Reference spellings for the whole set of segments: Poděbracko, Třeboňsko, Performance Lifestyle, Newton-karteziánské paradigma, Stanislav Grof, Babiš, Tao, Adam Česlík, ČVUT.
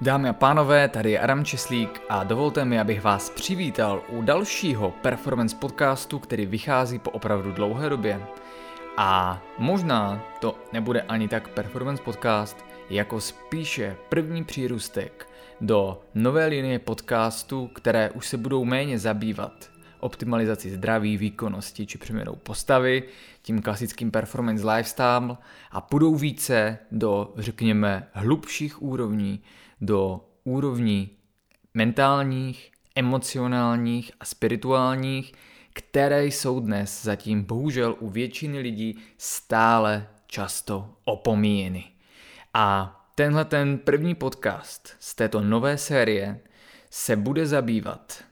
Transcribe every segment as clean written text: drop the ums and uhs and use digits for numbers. Dámy a pánové, tady je Adam Česlík a dovolte mi, abych vás přivítal u dalšího performance podcastu, který vychází po opravdu dlouhé době. A možná to nebude ani tak performance podcast, jako spíše první přírůstek do nové linie podcastů, které už se budou méně zabývat optimalizací zdraví, výkonnosti či přeměnou postavy, tím klasickým performance lifestyle a půjdou více do, řekněme, hlubších úrovní, do úrovní mentálních, emocionálních a spirituálních, které jsou dnes zatím bohužel u většiny lidí stále často opomíjeny. A tenhle ten první podcast z této nové série se bude zabývat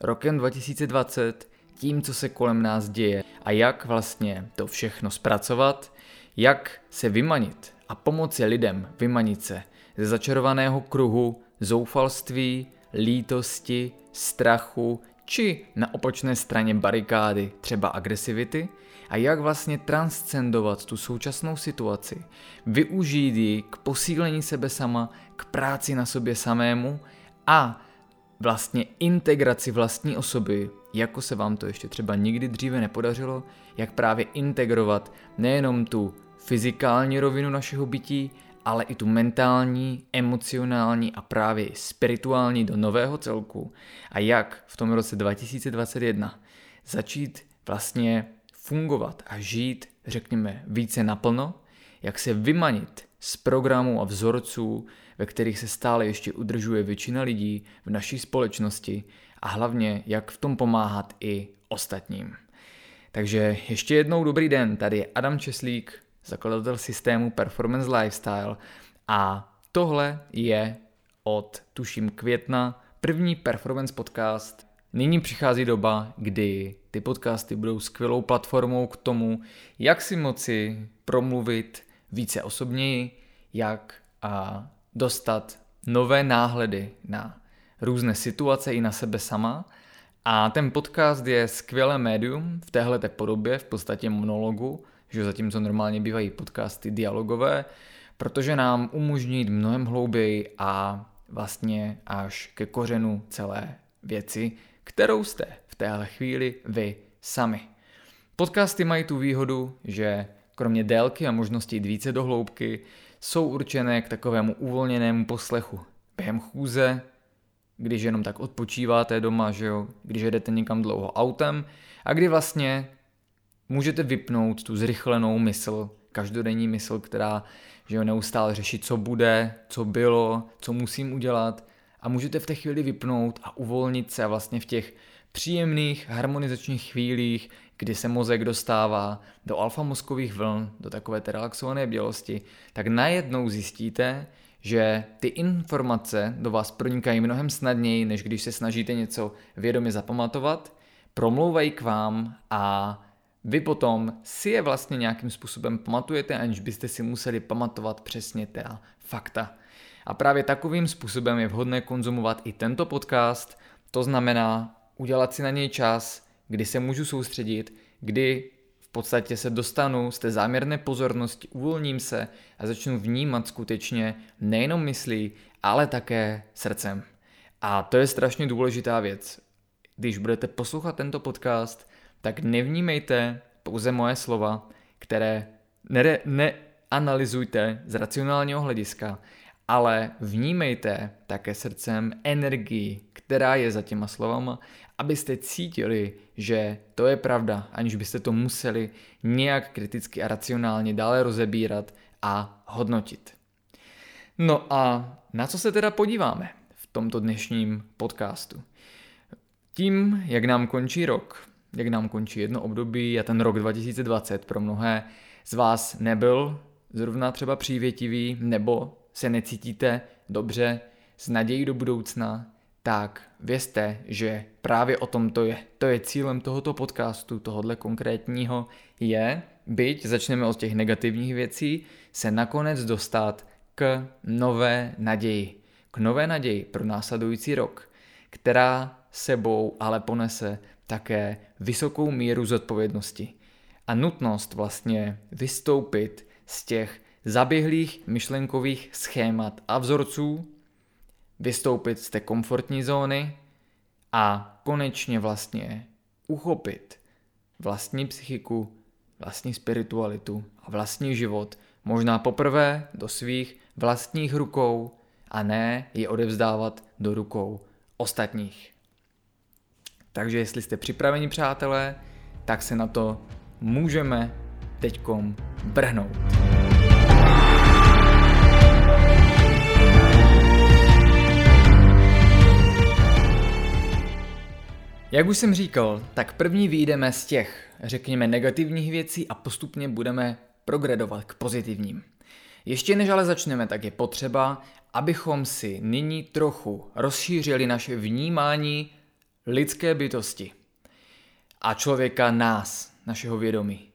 rokem 2020, tím, co se kolem nás děje a jak vlastně to všechno zpracovat, jak se vymanit a pomoci lidem vymanit se ze začarovaného kruhu zoufalství, lítosti, strachu či na opačné straně barikády třeba agresivity a jak vlastně transcendovat tu současnou situaci, využít ji k posílení sebe sama, k práci na sobě samému a vlastně integraci vlastní osoby, jako se vám to ještě třeba nikdy dříve nepodařilo, jak právě integrovat nejenom tu fyzikální rovinu našeho bytí, ale i tu mentální, emocionální a právě spirituální do nového celku a jak v tom roce 2021 začít vlastně fungovat a žít, řekněme, více naplno, jak se vymanit z programů a vzorců, ve kterých se stále ještě udržuje většina lidí v naší společnosti a hlavně jak v tom pomáhat i ostatním. Takže ještě jednou dobrý den, tady je Adam Česlík, zakladatel systému Performance Lifestyle a tohle je od tuším května první performance podcast. Nyní přichází doba, kdy ty podcasty budou skvělou platformou k tomu, jak si moci promluvit více osobněji, jak a dostat nové náhledy na různé situace i na sebe sama. A ten podcast je skvělé médium v téhleté podobě, v podstatě monologu, že zatímco normálně bývají podcasty dialogové, protože nám umožní jít mnohem hlouběji a vlastně až ke kořenu celé věci, kterou jste v téhle chvíli vy sami. Podcasty mají tu výhodu, že kromě délky a možnosti jít více do hloubky, jsou určené k takovému uvolněnému poslechu. Během chůze, když jenom tak odpočíváte doma, že jo, když jedete někam dlouho autem a kdy vlastně můžete vypnout tu zrychlenou mysl, každodenní mysl, která že jo, neustále řeší, co bude, co bylo, co musím udělat a můžete v té chvíli vypnout a uvolnit se vlastně v těch příjemných harmonizačních chvílích, kdy se mozek dostává do alfamozkových vln, do takové té relaxované bdělosti, tak najednou zjistíte, že ty informace do vás pronikají mnohem snadněji, než když se snažíte něco vědomě zapamatovat, promlouvají k vám a vy potom si je vlastně nějakým způsobem pamatujete, aniž byste si museli pamatovat přesně ta fakta. A právě takovým způsobem je vhodné konzumovat i tento podcast, to znamená udělat si na něj čas, kdy se můžu soustředit, kdy v podstatě se dostanu z té záměrné pozornosti, uvolním se a začnu vnímat skutečně nejenom myslí, ale také srdcem. A to je strašně důležitá věc. Když budete poslouchat tento podcast, tak nevnímejte pouze moje slova, které neanalyzujte z racionálního hlediska, ale vnímejte také srdcem energii, která je za těma slovama, abyste cítili, že to je pravda, aniž byste to museli nějak kriticky a racionálně dále rozebírat a hodnotit. No a na co se teda podíváme v tomto dnešním podcastu? Tím, jak nám končí rok, jak nám končí jedno období a ten rok 2020 pro mnohé z vás nebyl zrovna třeba přívětivý nebo se necítíte dobře s nadějí do budoucna, tak vězte, že právě o tom to je. To je cílem tohoto podcastu, tohodle konkrétního je, byť začneme od těch negativních věcí, se nakonec dostat k nové naději. K nové naději pro následující rok, která sebou ale ponese také vysokou míru zodpovědnosti a nutnost vlastně vystoupit z těch zaběhlých myšlenkových schémat a vzorců, vystoupit z té komfortní zóny a konečně vlastně uchopit vlastní psychiku, vlastní spiritualitu a vlastní život, možná poprvé do svých vlastních rukou a ne ji odevzdávat do rukou ostatních. Takže jestli jste připraveni, přátelé, tak se na to můžeme teďkom vrhnout. Jak už jsem říkal, tak první vyjdeme z těch, řekněme, negativních věcí a postupně budeme progredovat k pozitivním. Ještě než ale začneme, tak je potřeba, abychom si nyní trochu rozšířili naše vnímání lidské bytosti a člověka nás, našeho vědomí.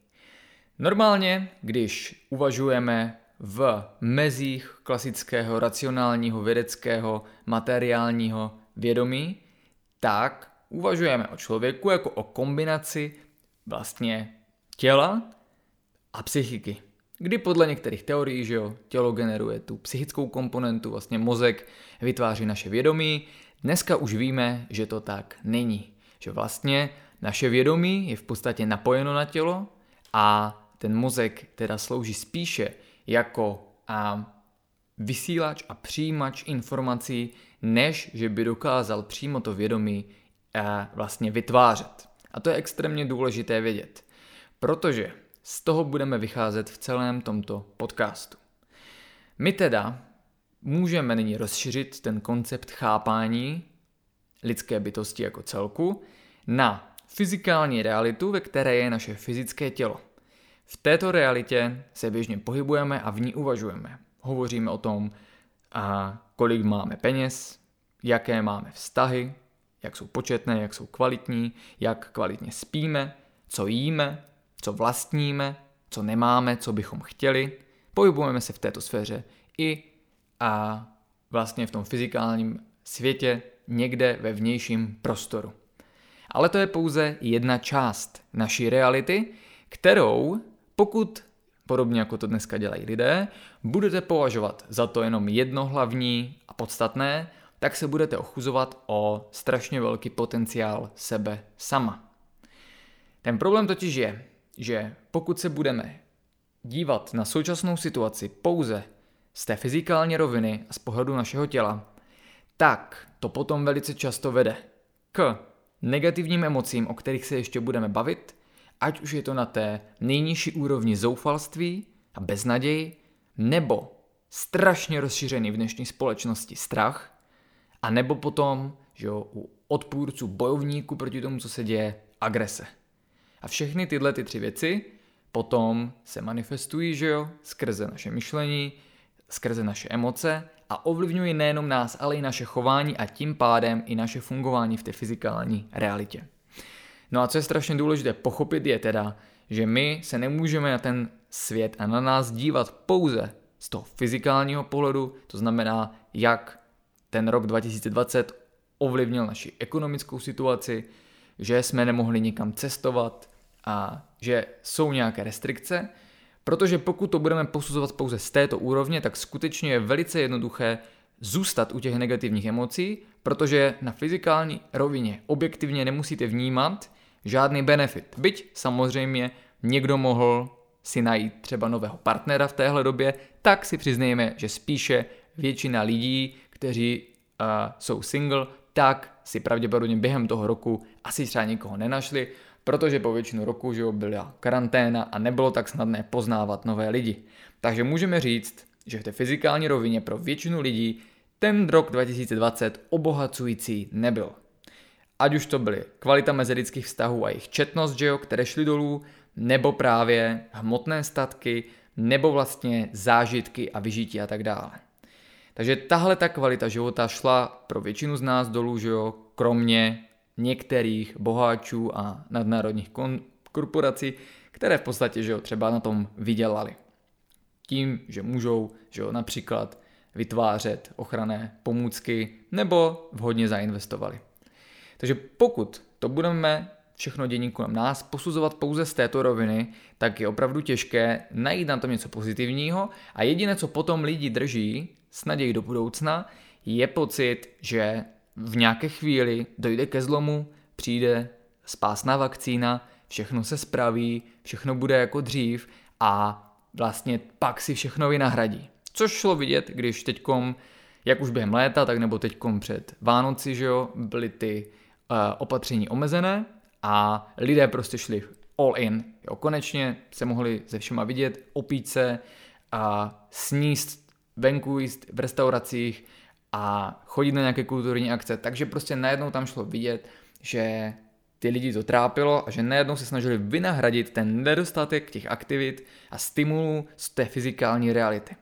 Normálně, když uvažujeme v mezích klasického, racionálního, vědeckého, materiálního vědomí, tak uvažujeme o člověku jako o kombinaci vlastně těla a psychiky. Kdy podle některých teorií, že jo, tělo generuje tu psychickou komponentu, vlastně mozek vytváří naše vědomí. Dneska už víme, že to tak není. Že vlastně naše vědomí je v podstatě napojeno na tělo a ten mozek teda slouží spíše jako vysílač a přijímač informací, než že by dokázal přímo to vědomí vlastně vytvářet. A to je extrémně důležité vědět, protože z toho budeme vycházet v celém tomto podcastu. My teda můžeme nyní rozšířit ten koncept chápání lidské bytosti jako celku na fyzikální realitu, ve které je naše fyzické tělo. V této realitě se běžně pohybujeme a v ní uvažujeme. Hovoříme o tom, kolik máme peněz, jaké máme vztahy, jak jsou početné, jak jsou kvalitní, jak kvalitně spíme, co jíme, co vlastníme, co nemáme, co bychom chtěli. Pohybujeme se v této sféře i a vlastně v tom fyzikálním světě někde ve vnějším prostoru. Ale to je pouze jedna část naší reality, kterou, pokud, podobně jako to dneska dělají lidé, budete považovat za to jenom jedno hlavní a podstatné, tak se budete ochuzovat o strašně velký potenciál sebe sama. Ten problém totiž je, že pokud se budeme dívat na současnou situaci pouze z té fyzikální roviny a z pohledu našeho těla, tak to potom velice často vede k negativním emocím, o kterých se ještě budeme bavit, ať už je to na té nejnižší úrovni zoufalství a beznaději, nebo strašně rozšířený v dnešní společnosti strach, a nebo potom, že jo, u odpůrců, bojovníků proti tomu, co se děje, agrese. A všechny tyhle tři věci potom se manifestují, že jo, skrze naše myšlení, skrze naše emoce a ovlivňují nejenom nás, ale i naše chování a tím pádem i naše fungování v té fyzikální realitě. No a co je strašně důležité pochopit je teda, že my se nemůžeme na ten svět a na nás dívat pouze z toho fyzikálního pohledu, to znamená, jak ten rok 2020 ovlivnil naši ekonomickou situaci, že jsme nemohli nikam cestovat a že jsou nějaké restrikce, protože pokud to budeme posuzovat pouze z této úrovně, tak skutečně je velice jednoduché zůstat u těch negativních emocí, protože na fyzikální rovině objektivně nemusíte vnímat žádný benefit. Byť samozřejmě někdo mohl si najít třeba nového partnera v téhle době, tak si přiznejme, že spíše většina lidí, kteří jsou single, tak si pravděpodobně během toho roku asi třeba nikoho nenašli, protože po většinu roku, že jo, byla karanténa a nebylo tak snadné poznávat nové lidi. Takže můžeme říct, že v té fyzikální rovině pro většinu lidí ten rok 2020 obohacující nebyl. Ať už to byly kvalita mezilidských vztahů a jejich četnost, že jo, které šly dolů, nebo právě hmotné statky, nebo vlastně zážitky a vyžití a tak dále. Takže tahle ta kvalita života šla pro většinu z nás dolů, že jo, kromě některých boháčů a nadnárodních korporací, které v podstatě, že jo, třeba na tom vydělali. Tím, že můžou, že jo, například vytvářet ochranné pomůcky nebo vhodně zainvestovali. Takže pokud to budeme všechno dění kolem nás posuzovat pouze z této roviny, tak je opravdu těžké najít na tom něco pozitivního a jediné, co potom lidi drží, s nadějí do budoucna, je pocit, že v nějaké chvíli dojde ke zlomu, přijde spásná vakcína, všechno se spraví, všechno bude jako dřív a vlastně pak si všechno vynahradí. Což šlo vidět, když teďkom, jak už během léta, tak nebo teďkom před Vánoci, že jo, byly ty opatření omezené a lidé prostě šli all in. Jo, konečně se mohli se všema vidět, opít se, sníst venku, jíst v restauracích a chodit na nějaké kulturní akce. Takže prostě najednou tam šlo vidět, že ty lidi to trápilo a že najednou se snažili vynahradit ten nedostatek těch aktivit a stimulů z té fyzikální reality.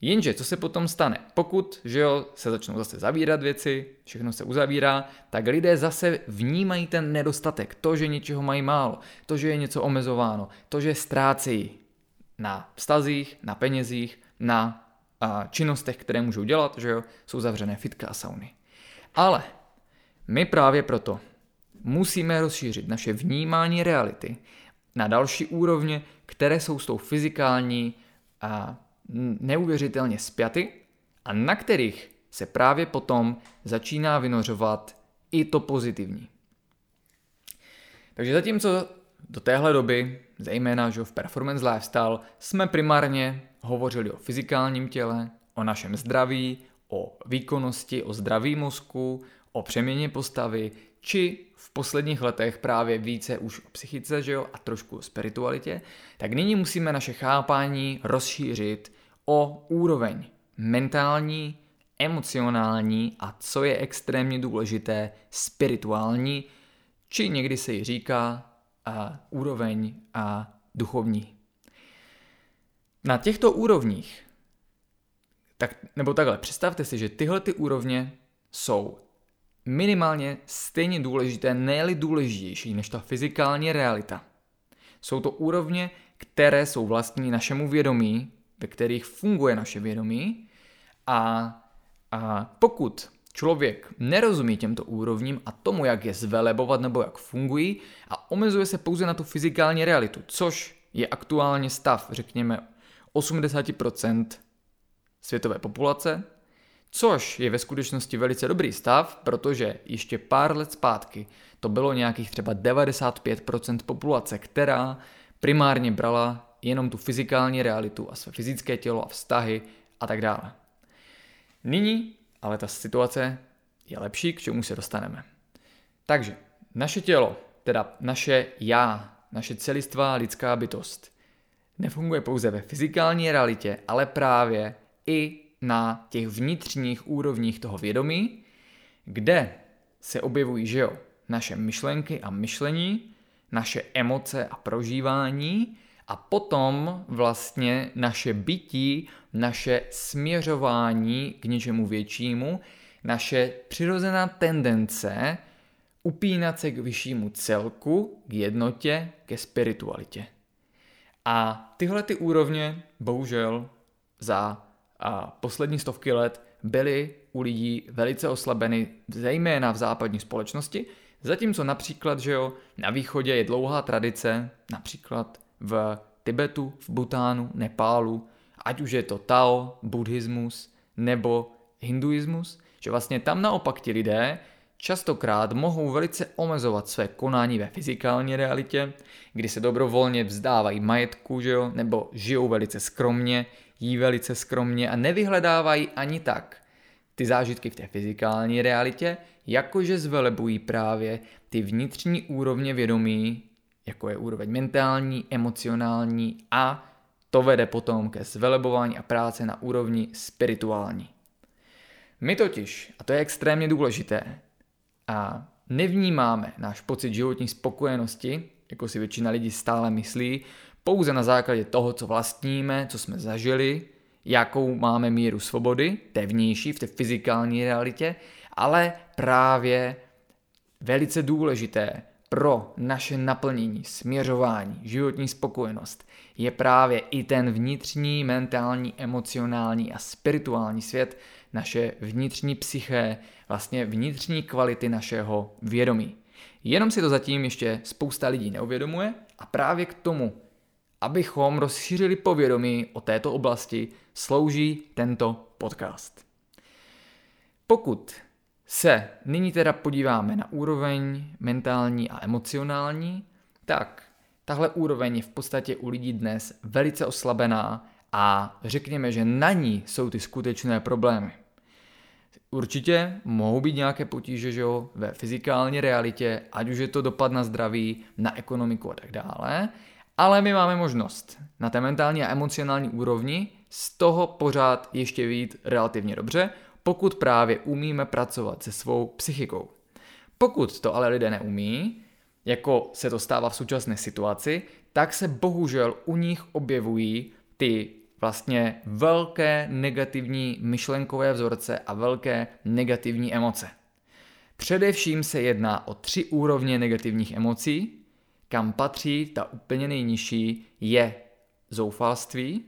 Jenže co se potom stane? Pokud že jo, se začnou zase zavírat věci, všechno se uzavírá, tak lidé zase vnímají ten nedostatek, to, že něčeho mají málo, to, že je něco omezováno, to, že ztrácejí na vztazích, na penězích, na činnostech, které můžou dělat, že jo, jsou zavřené fitka a sauny. Ale my právě proto musíme rozšířit naše vnímání reality na další úrovně, které jsou s tou fyzikální neuvěřitelně spjaty a na kterých se právě potom začíná vynořovat i to pozitivní. Takže zatímco do téhle doby, zejména že v Performance Lifestyle, jsme primárně hovořili o fyzikálním těle, o našem zdraví, o výkonnosti, o zdraví mozku, o přeměně postavy, či v posledních letech právě více už o psychice, že jo, a trošku o spiritualitě, tak nyní musíme naše chápání rozšířit o úroveň mentální, emocionální a co je extrémně důležité, spirituální, či někdy se ji říká úroveň duchovní. Na těchto úrovních, představte si, že tyhle ty úrovně jsou minimálně stejně důležité, ne-li důležitější než ta fyzikální realita. Jsou to úrovně, které jsou vlastní našemu vědomí, ve kterých funguje naše vědomí a pokud člověk nerozumí těmto úrovním a tomu, jak je zvelebovat nebo jak fungují a omezuje se pouze na tu fyzikální realitu, což je aktuálně stav, řekněme, 80% světové populace, což je ve skutečnosti velice dobrý stav, protože ještě pár let zpátky to bylo nějakých třeba 95% populace, která primárně brala jenom tu fyzikální realitu a své fyzické tělo a vztahy a tak dále. Nyní ale ta situace je lepší, k čemu se dostaneme. Takže naše tělo, teda naše já, naše celistvá lidská bytost, nefunguje pouze ve fyzikální realitě, ale právě i na těch vnitřních úrovních toho vědomí, kde se objevují, že jo, naše myšlenky a myšlení, naše emoce a prožívání a potom vlastně naše bytí, naše směřování k něčemu většímu, naše přirozená tendence upínat se k vyššímu celku, k jednotě, ke spiritualitě. A tyhle ty úrovně, bohužel, za poslední stovky let byly u lidí velice oslabeny, zejména v západní společnosti, zatímco například, že jo, na východě je dlouhá tradice, například v Tibetu, v Bhutánu, Nepálu, ať už je to Tao, buddhismus nebo hinduismus, že vlastně tam naopak ti lidé častokrát mohou velice omezovat své konání ve fyzikální realitě, kdy se dobrovolně vzdávají majetku, že jo, nebo žijou velice skromně, jí velice skromně a nevyhledávají ani tak ty zážitky v té fyzikální realitě, jakože zvelebují právě ty vnitřní úrovně vědomí, jako je úroveň mentální, emocionální a to vede potom ke zvelebování a práce na úrovni spirituální. My totiž, a to je extrémně důležité, a nevnímáme náš pocit životní spokojenosti, jako si většina lidí stále myslí, pouze na základě toho, co vlastníme, co jsme zažili, jakou máme míru svobody, té vnější, v té fyzikální realitě, ale právě velice důležité pro naše naplnění, směřování, životní spokojenost je právě i ten vnitřní, mentální, emocionální a spirituální svět, naše vnitřní psyché, vlastně vnitřní kvality našeho vědomí. Jenom si to zatím ještě spousta lidí neuvědomuje a právě k tomu, abychom rozšířili povědomí o této oblasti, slouží tento podcast. Pokud se nyní teda podíváme na úroveň mentální a emocionální, tak tahle úroveň je v podstatě u lidí dnes velice oslabená a řekněme, že na ní jsou ty skutečné problémy. Určitě mohou být nějaké potíže, že jo, ve fyzikální realitě, ať už je to dopad na zdraví, na ekonomiku a tak dále, ale my máme možnost na té mentální a emocionální úrovni z toho pořád ještě vyjít relativně dobře, pokud právě umíme pracovat se svou psychikou. Pokud to ale lidé neumí, jako se to stává v současné situaci, tak se bohužel u nich objevují ty vlastně velké negativní myšlenkové vzorce a velké negativní emoce. Především se jedná o 3 úrovně negativních emocí, kam patří ta úplně nejnižší je zoufalství.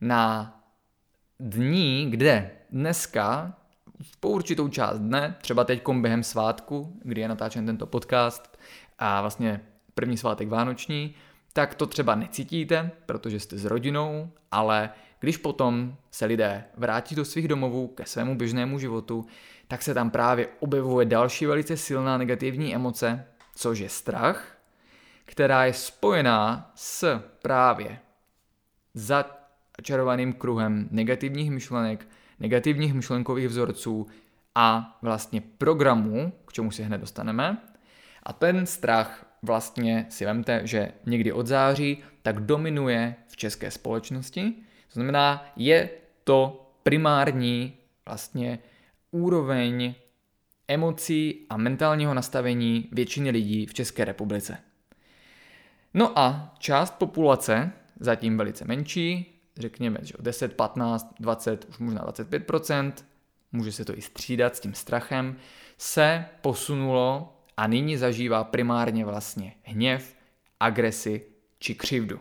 Na dní, kde dneska po určitou část dne, třeba teďkom během svátku, kdy je natáčen tento podcast a vlastně první svátek vánoční, tak to třeba necítíte, protože jste s rodinou, ale když potom se lidé vrátí do svých domovů ke svému běžnému životu, tak se tam právě objevuje další velice silná negativní emoce, což je strach, která je spojená s právě začarovaným kruhem negativních myšlenek, negativních myšlenkových vzorců a vlastně programů, k čemu se hned dostaneme. A ten strach vlastně si vemte, že někdy od září tak dominuje v české společnosti. To znamená, je to primární vlastně úroveň emocí a mentálního nastavení většiny lidí v České republice. No a část populace, zatím velice menší, řekněme, že 10, 15, 20, už možná 25%, může se to i střídat s tím strachem, se posunulo a nyní zažívá primárně vlastně hněv, agresi či křivdu.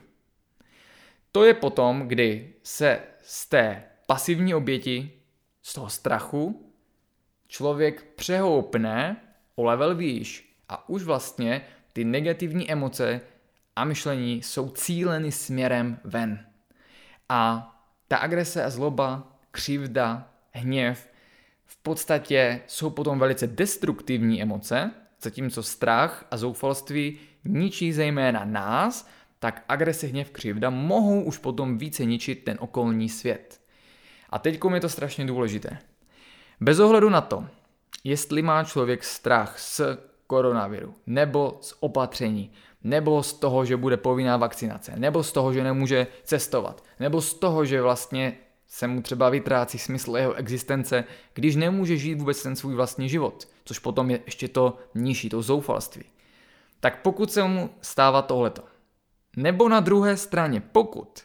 To je potom, kdy se z té pasivní oběti, z toho strachu, člověk přehoupne o level výš a už vlastně ty negativní emoce a myšlení jsou cíleny směrem ven. A ta agrese a zloba, křivda, hněv v podstatě jsou potom velice destruktivní emoce, zatímco strach a zoufalství ničí zejména nás, tak agrese, hněv, křivda mohou už potom více ničit ten okolní svět. A teďkom je to strašně důležité. Bez ohledu na to, jestli má člověk strach z koronaviru, nebo z opatření, nebo z toho, že bude povinná vakcinace, nebo z toho, že nemůže cestovat, nebo z toho, že vlastně se mu třeba vytrácí smysl jeho existence, když nemůže žít vůbec ten svůj vlastní život, což potom je ještě to nižší, to zoufalství. Tak pokud se mu stává tohleto, nebo na druhé straně, pokud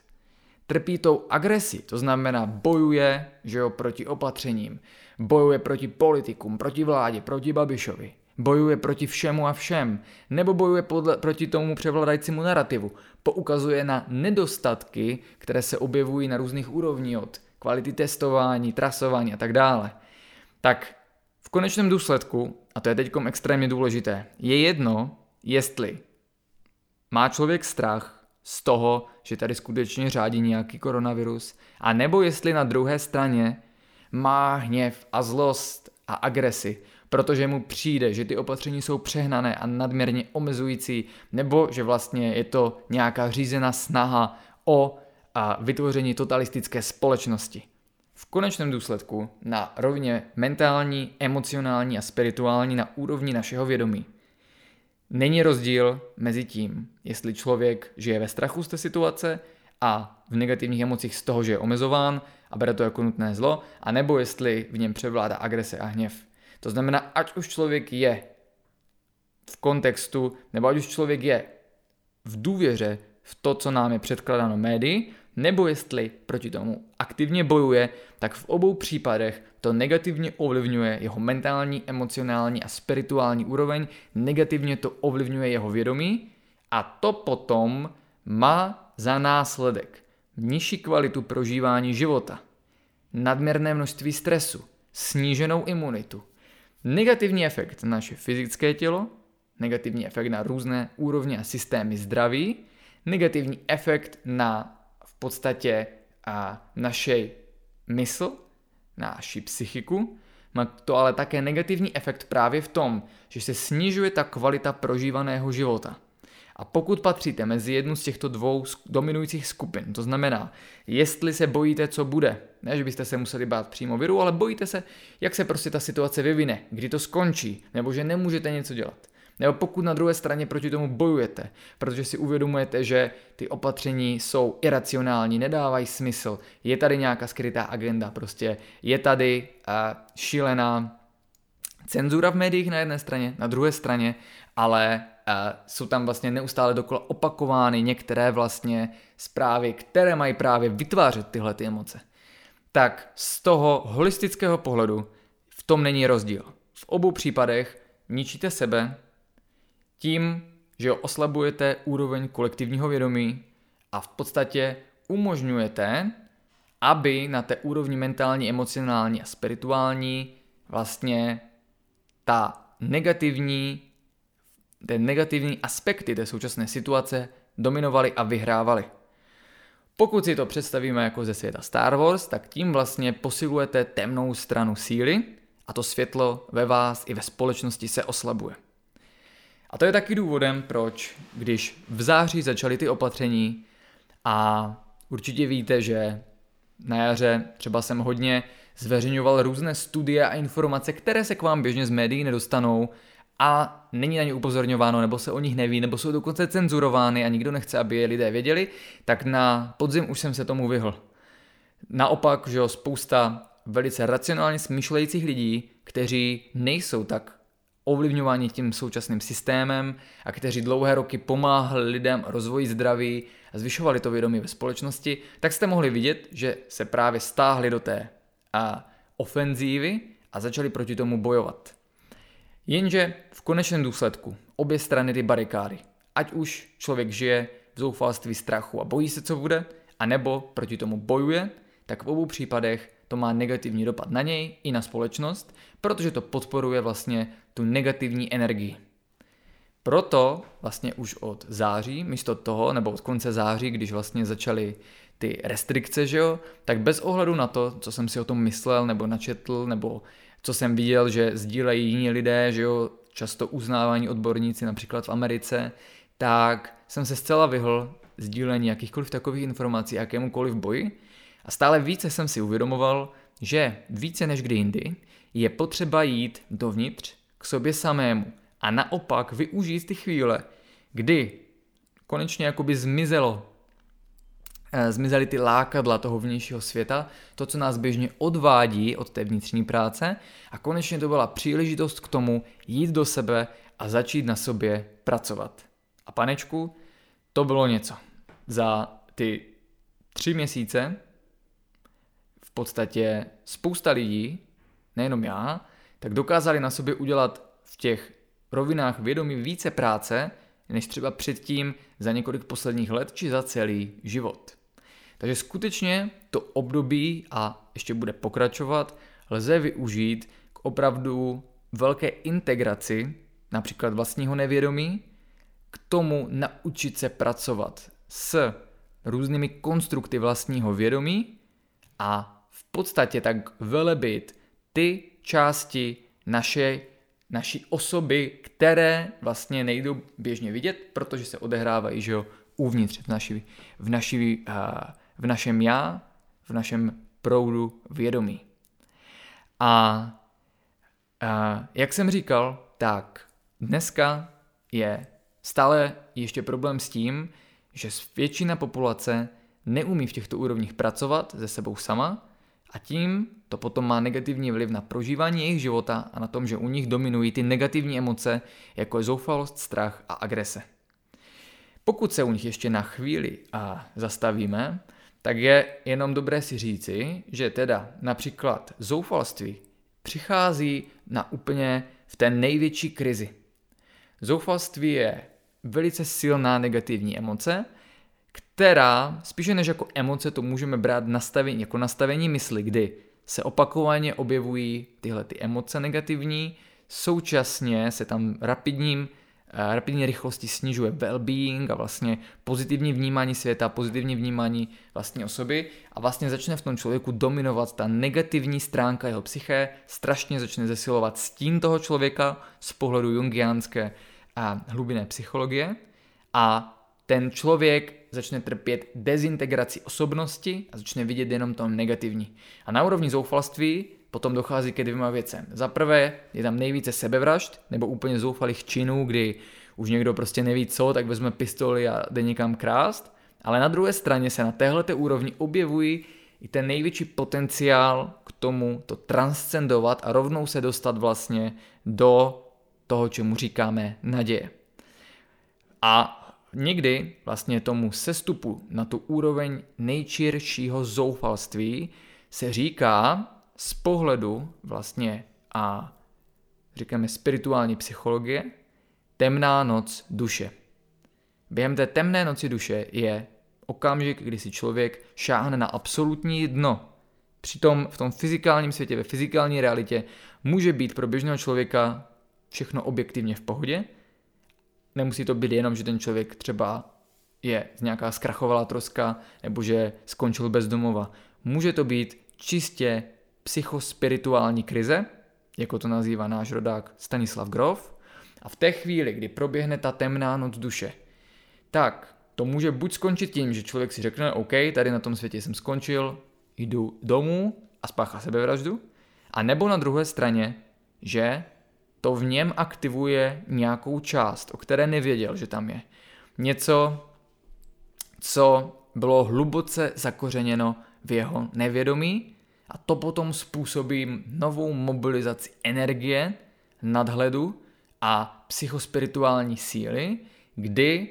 trpí tou agresi, to znamená bojuje, že jo, proti opatřením, bojuje proti politikům, proti vládě, proti Babišovi, bojuje proti všemu a všem, nebo bojuje proti tomu převladajícímu narrativu, poukazuje na nedostatky, které se objevují na různých úrovních od kvality testování, trasování a tak dále. Tak v konečném důsledku, a to je teďkom extrémně důležité, je jedno, jestli má člověk strach z toho, že tady skutečně řádí nějaký koronavirus, a nebo jestli na druhé straně má hněv a zlost a agresi, protože mu přijde, že ty opatření jsou přehnané a nadměrně omezující, nebo že vlastně je to nějaká řízená snaha o vytvoření totalistické společnosti. V konečném důsledku na rovně mentální, emocionální a spirituální na úrovni našeho vědomí není rozdíl mezi tím, jestli člověk žije ve strachu z té situace a v negativních emocích z toho, že je omezován a bere to jako nutné zlo, anebo jestli v něm převládá agrese a hněv. To znamená, ať už člověk je v kontextu, nebo ať už člověk je v důvěře v to, co nám je předkládáno médii, nebo jestli proti tomu aktivně bojuje, tak v obou případech to negativně ovlivňuje jeho mentální, emocionální a spirituální úroveň, negativně to ovlivňuje jeho vědomí a to potom má za následek nižší kvalitu prožívání života, nadměrné množství stresu, sníženou imunitu, negativní efekt na naše fyzické tělo, negativní efekt na různé úrovně a systémy zdraví, negativní efekt na v podstatě naši mysl, naši psychiku, Má to ale také negativní efekt právě v tom, že se snižuje ta kvalita prožívaného života. A pokud patříte mezi jednu z těchto dvou dominujících skupin, to znamená, jestli se bojíte, co bude, ne, že byste se museli bát přímo viru, ale bojíte se, jak se prostě ta situace vyvine, kdy to skončí, nebo že nemůžete něco dělat. Nebo pokud na druhé straně proti tomu bojujete, protože si uvědomujete, že ty opatření jsou iracionální, nedávají smysl, je tady nějaká skrytá agenda, prostě je tady šílená cenzura v médiích na jedné straně, na druhé straně, ale jsou tam vlastně neustále dokola opakovány některé vlastně zprávy, které mají právě vytvářet tyhle ty emoce. Tak z toho holistického pohledu v tom není rozdíl. V obou případech ničíte sebe tím, že oslabujete úroveň kolektivního vědomí a v podstatě umožňujete, aby na té úrovni mentální, emocionální a spirituální vlastně ty negativní aspekty té současné situace dominovaly a vyhrávaly. Pokud si to představíme jako ze světa Star Wars, tak tím vlastně posilujete temnou stranu síly a to světlo ve vás i ve společnosti se oslabuje. A to je taky důvodem, proč když v září začaly ty opatření a určitě víte, že na jaře třeba jsem hodně zveřejňoval různé studie a informace, které se k vám běžně z médií nedostanou a není na ně upozorňováno, nebo se o nich neví, nebo jsou dokonce cenzurovány a nikdo nechce, aby je lidé věděli, tak na podzim už jsem se tomu vyhl. Naopak, že spousta velice racionálně smýšlejících lidí, kteří nejsou tak ovlivňováni tím současným systémem a kteří dlouhé roky pomáhali lidem rozvoji zdraví a zvyšovali to vědomí ve společnosti, tak jste mohli vidět, že se právě stáhli do té ofenzívy a začali proti tomu bojovat. Jenže v konečném důsledku obě strany ty barikády, ať už člověk žije v zoufalství, strachu a bojí se, co bude, anebo proti tomu bojuje, tak v obou případech to má negativní dopad na něj i na společnost, protože to podporuje vlastně tu negativní energii. Proto vlastně už od září, místo toho, nebo od konce září, když vlastně začaly ty restrikce, že jo, tak bez ohledu na to, co jsem si o tom myslel, nebo načetl, nebo co jsem viděl, že sdílejí jiní lidé, že jo, často uznávání odborníci například v Americe, tak jsem se zcela vyhl sdílení jakýchkoliv takových informací, jakémukoliv boji. A stále více jsem si uvědomoval, že více než kdy jindy je potřeba jít dovnitř k sobě samému a naopak využít ty chvíle, kdy konečně jakoby zmizely ty lákadla toho vnějšího světa, to, co nás běžně odvádí od té vnitřní práce a konečně to byla příležitost k tomu jít do sebe a začít na sobě pracovat. A panečku, to bylo něco. Za ty 3 měsíce v podstatě spousta lidí, nejenom já, tak dokázali na sobě udělat v těch rovinách vědomí více práce, než třeba předtím za několik posledních let či za celý život. Takže skutečně to období a ještě bude pokračovat, lze využít k opravdu velké integraci, například vlastního nevědomí, k tomu naučit se pracovat s různými konstrukty vlastního vědomí a v podstatě tak velebit ty části naší osoby, které vlastně nejdou běžně vidět, protože se odehrávají, že jo, uvnitř v našem já, v našem proudu vědomí. A jak jsem říkal, tak dneska je stále ještě problém s tím, že většina populace neumí v těchto úrovních pracovat se sebou sama a tím to potom má negativní vliv na prožívání jejich života a na tom, že u nich dominují ty negativní emoce, jako je zoufalost, strach a agrese. Pokud se u nich ještě na chvíli zastavíme, tak je jenom dobré si říci, že teda například zoufalství přichází na úplně v té největší krizi. Zoufalství je velice silná negativní emoce, která spíše než jako emoce to můžeme brát jako nastavení mysli, kdy se opakovaně objevují tyhle ty emoce negativní, současně se tam rapidním rapidní rychlosti snižuje well-being a vlastně pozitivní vnímání světa, pozitivní vnímání vlastní osoby a vlastně začne v tom člověku dominovat ta negativní stránka jeho psyché, strašně začne zesilovat stín toho člověka z pohledu jungiánské a hlubinné psychologie a ten člověk začne trpět dezintegraci osobnosti a začne vidět jenom to negativní. A na úrovni zoufalství potom dochází ke dvěma věcem. Za prvé je tam nejvíce sebevražd nebo úplně zoufalých činů, kdy už někdo prostě neví co, tak vezme pistoli a jde někam krást. Ale na druhé straně se na téhleté úrovni objevují i ten největší potenciál k tomu to transcendovat a rovnou se dostat vlastně do toho, čemu říkáme naděje. A někdy vlastně tomu sestupu na tu úroveň nejčiršího zoufalství se říká z pohledu vlastně a říkáme spirituální psychologie temná noc duše. Během té temné noci duše je okamžik, kdy si člověk šáhne na absolutní dno. Přitom v tom fyzikálním světě, ve fyzikální realitě může být pro běžného člověka všechno objektivně v pohodě. Nemusí to být jenom, že ten člověk třeba je nějaká zkrachovalá troska nebo že skončil bez domova. Může to být čistě psychospirituální krize, jako to nazývá náš rodák Stanislav Grof. A v té chvíli, kdy proběhne ta temná noc duše, tak to může buď skončit tím, že člověk si řekne OK, tady na tom světě jsem skončil, jdu domů a spáchá sebevraždu. A nebo na druhé straně, že to v něm aktivuje nějakou část, o které nevěděl, že tam je. Něco, co bylo hluboce zakořeněno v jeho nevědomí a to potom způsobí novou mobilizaci energie, nadhledu a psychospirituální síly, kdy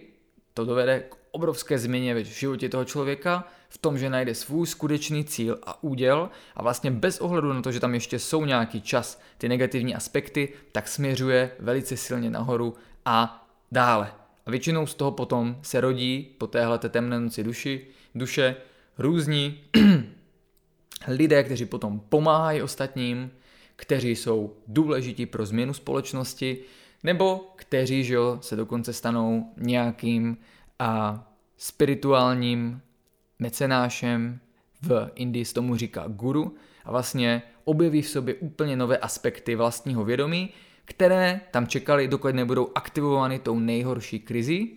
to dovede k obrovské změně v životě toho člověka, v tom, že najde svůj skutečný cíl a úděl a vlastně bez ohledu na to, že tam ještě jsou nějaký čas, ty negativní aspekty, tak směřuje velice silně nahoru a dále. A většinou z toho potom se rodí po téhleté temné noci duše různí lidé, kteří potom pomáhají ostatním, kteří jsou důležití pro změnu společnosti nebo kteří se dokonce stanou nějakým spirituálním mecenášem, v Indii se tomu říká guru a vlastně objeví v sobě úplně nové aspekty vlastního vědomí, které tam čekali, dokud nebudou aktivovány tou nejhorší krizí,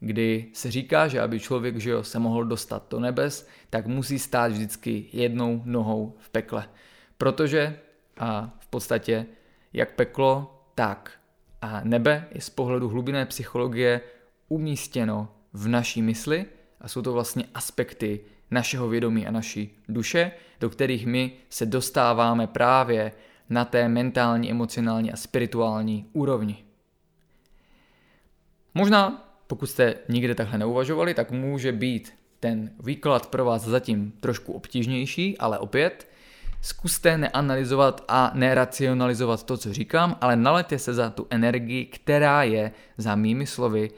kdy se říká, že aby člověk se mohl dostat do nebes, tak musí stát vždycky jednou nohou v pekle. Protože v podstatě jak peklo, tak nebe je z pohledu hlubinné psychologie umístěno v naší mysli a jsou to vlastně aspekty našeho vědomí a naší duše, do kterých my se dostáváme právě na té mentální, emocionální a spirituální úrovni. Možná, pokud jste nikdy takhle neuvažovali, tak může být ten výklad pro vás zatím trošku obtížnější, ale opět zkuste neanalyzovat a neracionalizovat to, co říkám, ale nalaďte se za tu energii, která je za mými slovy,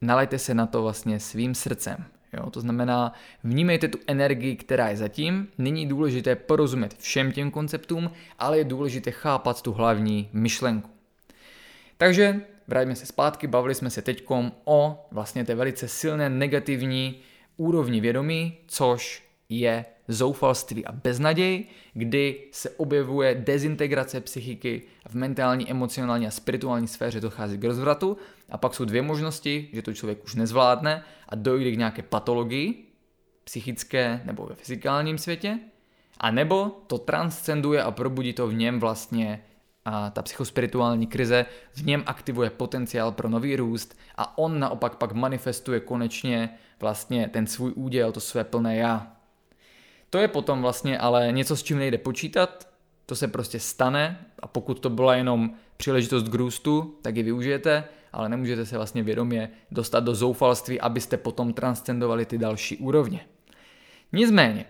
nalaďte se na to vlastně svým srdcem. Jo? To znamená, vnímejte tu energii, která je zatím. Není důležité porozumět všem těm konceptům, ale je důležité chápat tu hlavní myšlenku. Takže vrátíme se zpátky, bavili jsme se teďkom o vlastně té velice silné negativní úrovni vědomí, což je zoufalství a beznaděj, kdy se objevuje dezintegrace psychiky v mentální, emocionální a spirituální sféře dochází k rozvratu a pak jsou dvě možnosti, že to člověk už nezvládne a dojde k nějaké patologii psychické nebo ve fyzikálním světě a nebo to transcenduje a probudí to v něm vlastně a ta psychospirituální krize v něm aktivuje potenciál pro nový růst a on naopak pak manifestuje konečně vlastně ten svůj úděl, to své plné já. To je potom vlastně ale něco, s čím nejde počítat, to se prostě stane a pokud to byla jenom příležitost k růstu, tak ji využijete, ale nemůžete se vlastně vědomě dostat do zoufalství, abyste potom transcendovali ty další úrovně. Nicméně,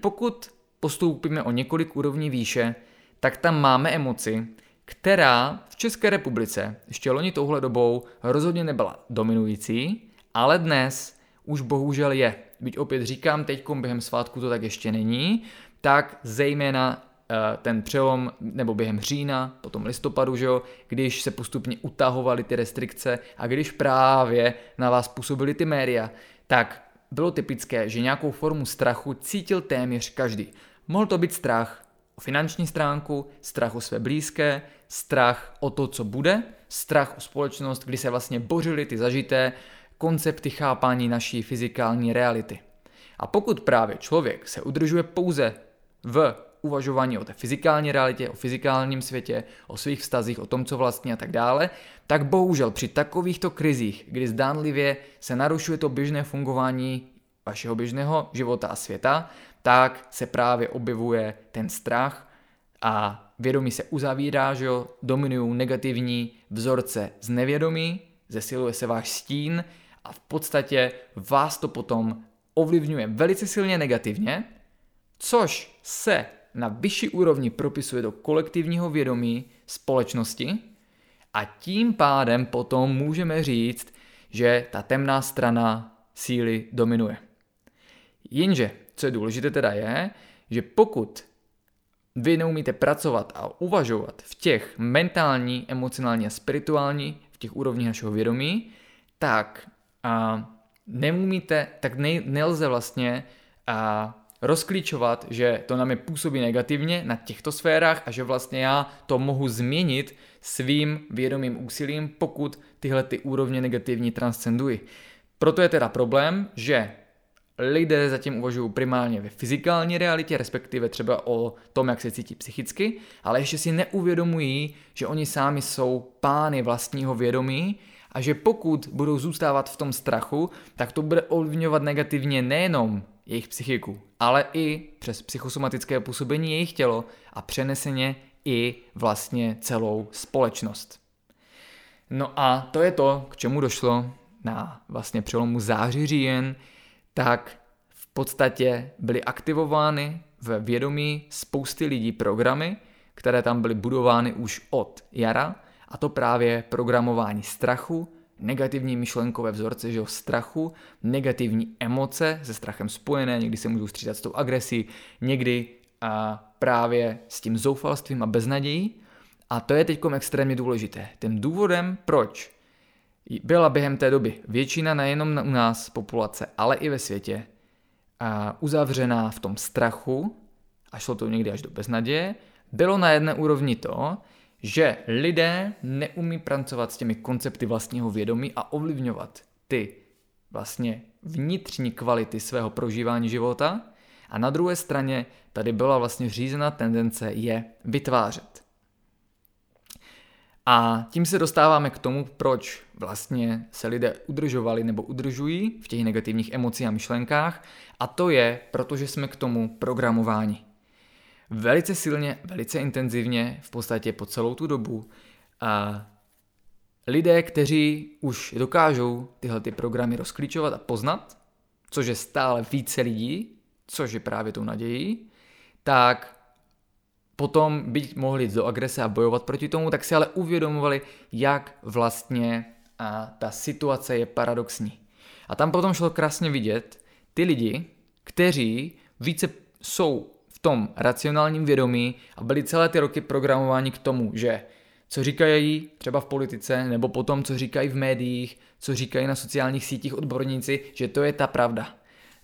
pokud postoupíme o několik úrovní výše, tak tam máme emoci, která v České republice ještě loni touhle dobou rozhodně nebyla dominující, ale dnes už bohužel je. Byť opět říkám, teďkom během svátku to tak ještě není, tak zejména ten přelom, nebo během října, potom listopadu, že jo, když se postupně utahovaly ty restrikce a když právě na vás působily ty média, tak bylo typické, že nějakou formu strachu cítil téměř každý. Mohl to být strach o finanční stránku, strach o své blízké, strach o to, co bude, strach o společnost, kdy se vlastně bořily ty zažité koncepty chápání naší fyzikální reality. A pokud právě člověk se udržuje pouze v uvažování o té fyzikální realitě, o fyzikálním světě, o svých vztazích, o tom, co vlastně a tak dále, tak bohužel při takovýchto krizích, kdy zdánlivě se narušuje to běžné fungování vašeho běžného života a světa, tak se právě objevuje ten strach a vědomí se uzavírá, že jo, dominují negativní vzorce z nevědomí, zesiluje se váš stín a v podstatě vás to potom ovlivňuje velice silně negativně, což se na vyšší úrovni propisuje do kolektivního vědomí společnosti a tím pádem potom můžeme říct, že ta temná strana síly dominuje. Jenže, co je důležité teda je, že pokud vy neumíte pracovat a uvažovat v těch mentální, emocionální a spirituální, v těch úrovních našeho vědomí, tak nelze vlastně rozklíčovat, že to na mě působí negativně na těchto sférách a že vlastně já to mohu změnit svým vědomým úsilím, pokud tyhle ty úrovně negativní transcendují. Proto je teda problém, že lidé zatím uvažují primárně ve fyzikální realitě, respektive třeba o tom, jak se cítí psychicky, ale ještě si neuvědomují, že oni sami jsou pány vlastního vědomí a že pokud budou zůstávat v tom strachu, tak to bude ovlivňovat negativně nejenom jejich psychiku, ale i přes psychosomatické působení jejich tělo a přeneseně i vlastně celou společnost. No a to je to, k čemu došlo na vlastně přelomu září-říjen, tak v podstatě byly aktivovány v vědomí spousty lidí programy, které tam byly budovány už od jara, a to právě programování strachu, negativní myšlenkové vzorce, že jo, strachu, negativní emoce se strachem spojené, někdy se můžou střídat s tou agresí, někdy právě s tím zoufalstvím a beznadějí. A to je teďkom extrémně důležité. Tím důvodem, proč byla během té doby většina nejenom u nás populace, ale i ve světě uzavřená v tom strachu, a šlo to někdy až do beznaděje, bylo na jedné úrovni to, že lidé neumí pracovat s těmi koncepty vlastního vědomí a ovlivňovat ty vlastně vnitřní kvality svého prožívání života. A na druhé straně tady byla vlastně řízená tendence je vytvářet. A tím se dostáváme k tomu, proč vlastně se lidé udržovali nebo udržují v těch negativních emocích a myšlenkách. A to je, protože jsme k tomu programováni. Velice silně, velice intenzivně, v podstatě po celou tu dobu. A lidé, kteří už dokážou tyhle ty programy rozklíčovat a poznat, což je stále více lidí, což je právě tou nadějí, tak potom by mohli jít do agrese a bojovat proti tomu, tak si ale uvědomovali, jak vlastně ta situace je paradoxní. A tam potom šlo krásně vidět ty lidi, kteří více jsou v tom racionálním vědomí a byli celé ty roky programováni k tomu, že co říkají třeba v politice nebo potom, co říkají v médiích, co říkají na sociálních sítích odborníci, že to je ta pravda.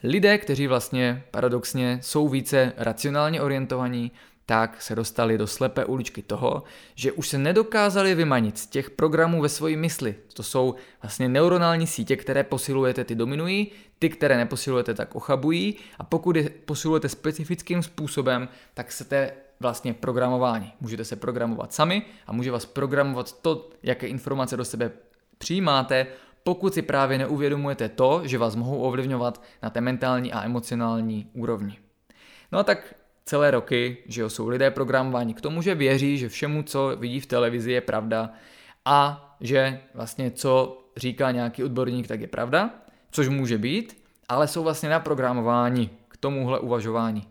Lidé, kteří vlastně paradoxně jsou více racionálně orientovaní, tak se dostali do slepé uličky toho, že už se nedokázali vymanit z těch programů ve svojí mysli. To jsou vlastně neuronální sítě, které posilujete, ty dominují, ty, které neposilujete, tak ochabují a pokud je posilujete specifickým způsobem, tak jste vlastně programováni. Můžete se programovat sami a může vás programovat to, jaké informace do sebe přijímáte, pokud si právě neuvědomujete to, že vás mohou ovlivňovat na té mentální a emocionální úrovni. No a tak celé roky, že jo, jsou lidé programováni k tomu, že věří, že všemu, co vidí v televizi, je pravda a že vlastně co říká nějaký odborník, tak je pravda, což může být, ale jsou vlastně naprogramováni k tomuhle uvažování.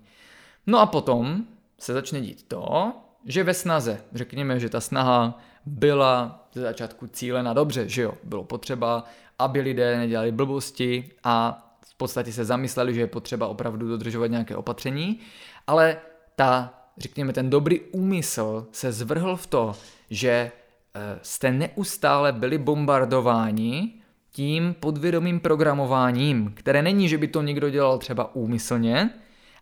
No a potom se začne dít to, že ve snaze, řekněme, že ta snaha byla ze začátku cílena dobře, že jo, bylo potřeba, aby lidé nedělali blbosti a v podstatě se zamysleli, že je potřeba opravdu dodržovat nějaké opatření, ale ta řekněme, ten dobrý úmysl se zvrhl v to, že jste neustále byli bombardováni tím podvědomým programováním, které není, že by to někdo dělal třeba úmyslně,